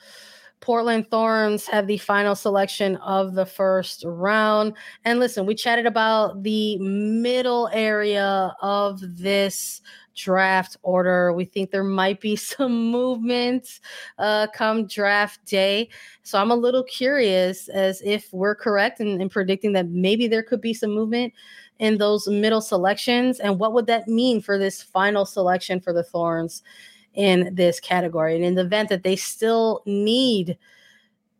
Portland Thorns have the final selection of the first round. And listen, we chatted about the middle area of this draft order. We think there might be some movement uh, come draft day. So I'm a little curious as if we're correct in, in predicting that maybe there could be some movement in those middle selections. And what would that mean for this final selection for the Thorns in this category? And in the event that they still need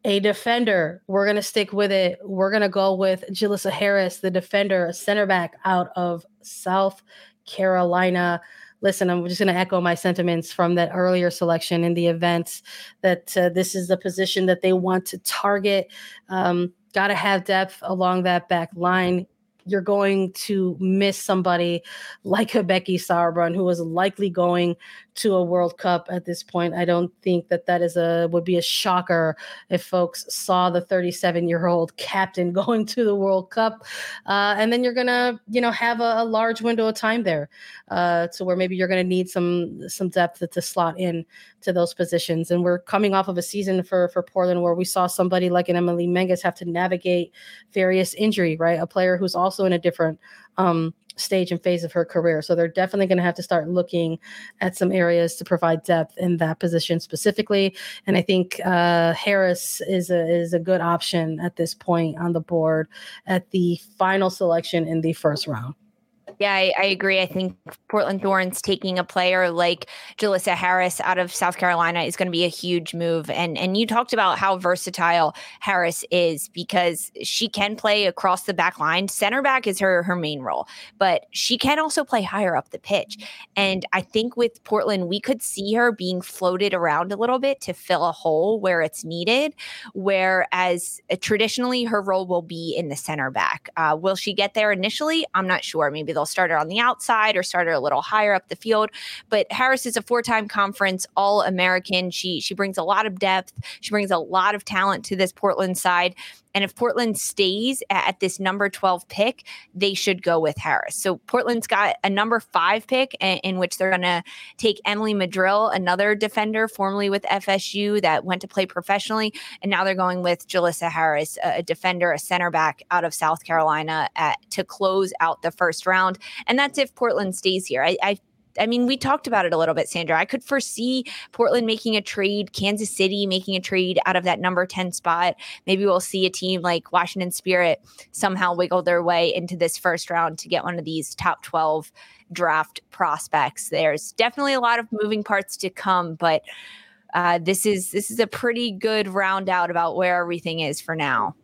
a defender, we're going to stick with it. We're going to go with Jalissa Harris, the defender, a center back out of South Carolina. Listen, I'm just going to echo my sentiments from that earlier selection in the event that uh, this is the position that they want to target. Um, got to have depth along that back line. You're going to miss somebody like a Becky Sauerbrunn, who was likely going to a World Cup at this point. I don't think that that is a would be a shocker if folks saw the thirty-seven-year-old captain going to the World Cup. Uh, and then you're gonna, you know, have a, a large window of time there, uh, to where maybe you're gonna need some some depth to, to slot in to those positions. And we're coming off of a season for for Portland where we saw somebody like an Emily Menges have to navigate various injury, right? A player who's also in a different um, stage and phase of her career. So they're definitely going to have to start looking at some areas to provide depth in that position specifically. And I think uh, Harris is a, is a good option at this point on the board at the final selection in the first round. Yeah, I, I agree. I think Portland Thorns taking a player like Jalissa Harris out of South Carolina is going to be a huge move. And and you talked about how versatile Harris is because she can play across the back line. Center back is her, her main role, but she can also play higher up the pitch. And I think with Portland, we could see her being floated around a little bit to fill a hole where it's needed, whereas uh, traditionally her role will be in the center back. Uh, will she get there initially? I'm not sure. Maybe they'll start her on the outside or start her a little higher up the field. But Harris is a four-time conference All-American. She she brings a lot of depth. She brings a lot of talent to this Portland side. And if Portland stays at this number twelve pick, they should go with Harris. So Portland's got a number five pick in, in which they're going to take Emily Madrill, another defender formerly with F S U that went to play professionally. And now they're going with Jalissa Harris, a defender, a center back out of South Carolina at, to close out the first round. And that's if Portland stays here. I, I I mean, we talked about it a little bit, Sandra. I could foresee Portland making a trade, Kansas City making a trade out of that number ten spot. Maybe we'll see a team like Washington Spirit somehow wiggle their way into this first round to get one of these top twelve draft prospects. There's definitely a lot of moving parts to come, but uh, this is this is a pretty good round out about where everything is for now.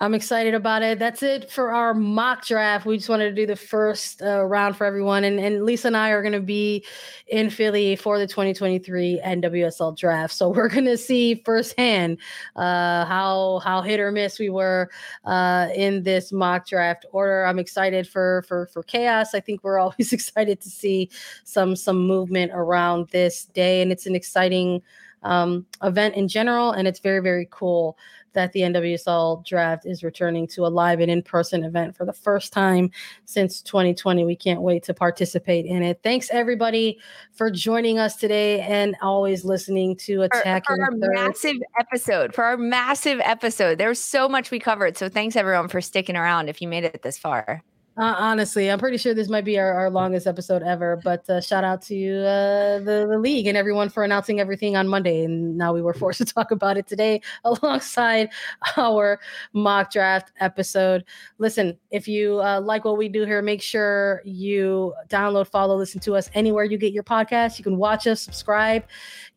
I'm excited about it. That's it for our mock draft. We just wanted to do the first uh, round for everyone. And, and Lisa and I are going to be in Philly for the twenty twenty-three N W S L draft. So we're going to see firsthand uh, how how hit or miss we were uh, in this mock draft order. I'm excited for, for for chaos. I think we're always excited to see some some movement around this day. And it's an exciting um, event in general. And it's very, very cool that the N W S L draft is returning to a live and in-person event for the first time since twenty twenty. We can't wait to participate in it. Thanks everybody for joining us today and always listening to Attacking Third. For our massive episode, for our massive episode. There's so much we covered. So thanks everyone for sticking around if you made it this far. Uh, honestly, I'm pretty sure this might be our, our longest episode ever, but uh, shout out to uh, the, the league and everyone for announcing everything on Monday. And now we were forced to talk about it today alongside our mock draft episode. Listen, if you uh, like what we do here, make sure you download, follow, listen to us anywhere you get your podcast. You can watch us, subscribe,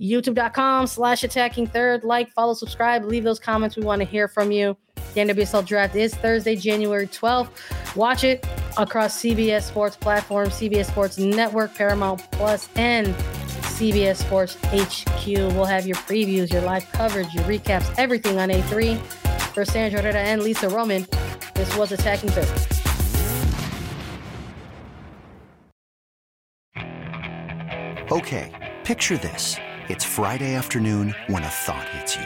youtube.com slash attacking third, like, follow, subscribe, leave those comments. We want to hear from you. The N W S L Draft is Thursday, January twelfth. Watch it across C B S Sports platforms, C B S Sports Network, Paramount Plus, and C B S Sports H Q. We'll have your previews, your live coverage, your recaps, everything on A three. For Sandra Herrera and Lisa Roman, this was Attacking Third. Okay, picture this. It's Friday afternoon when a thought hits you.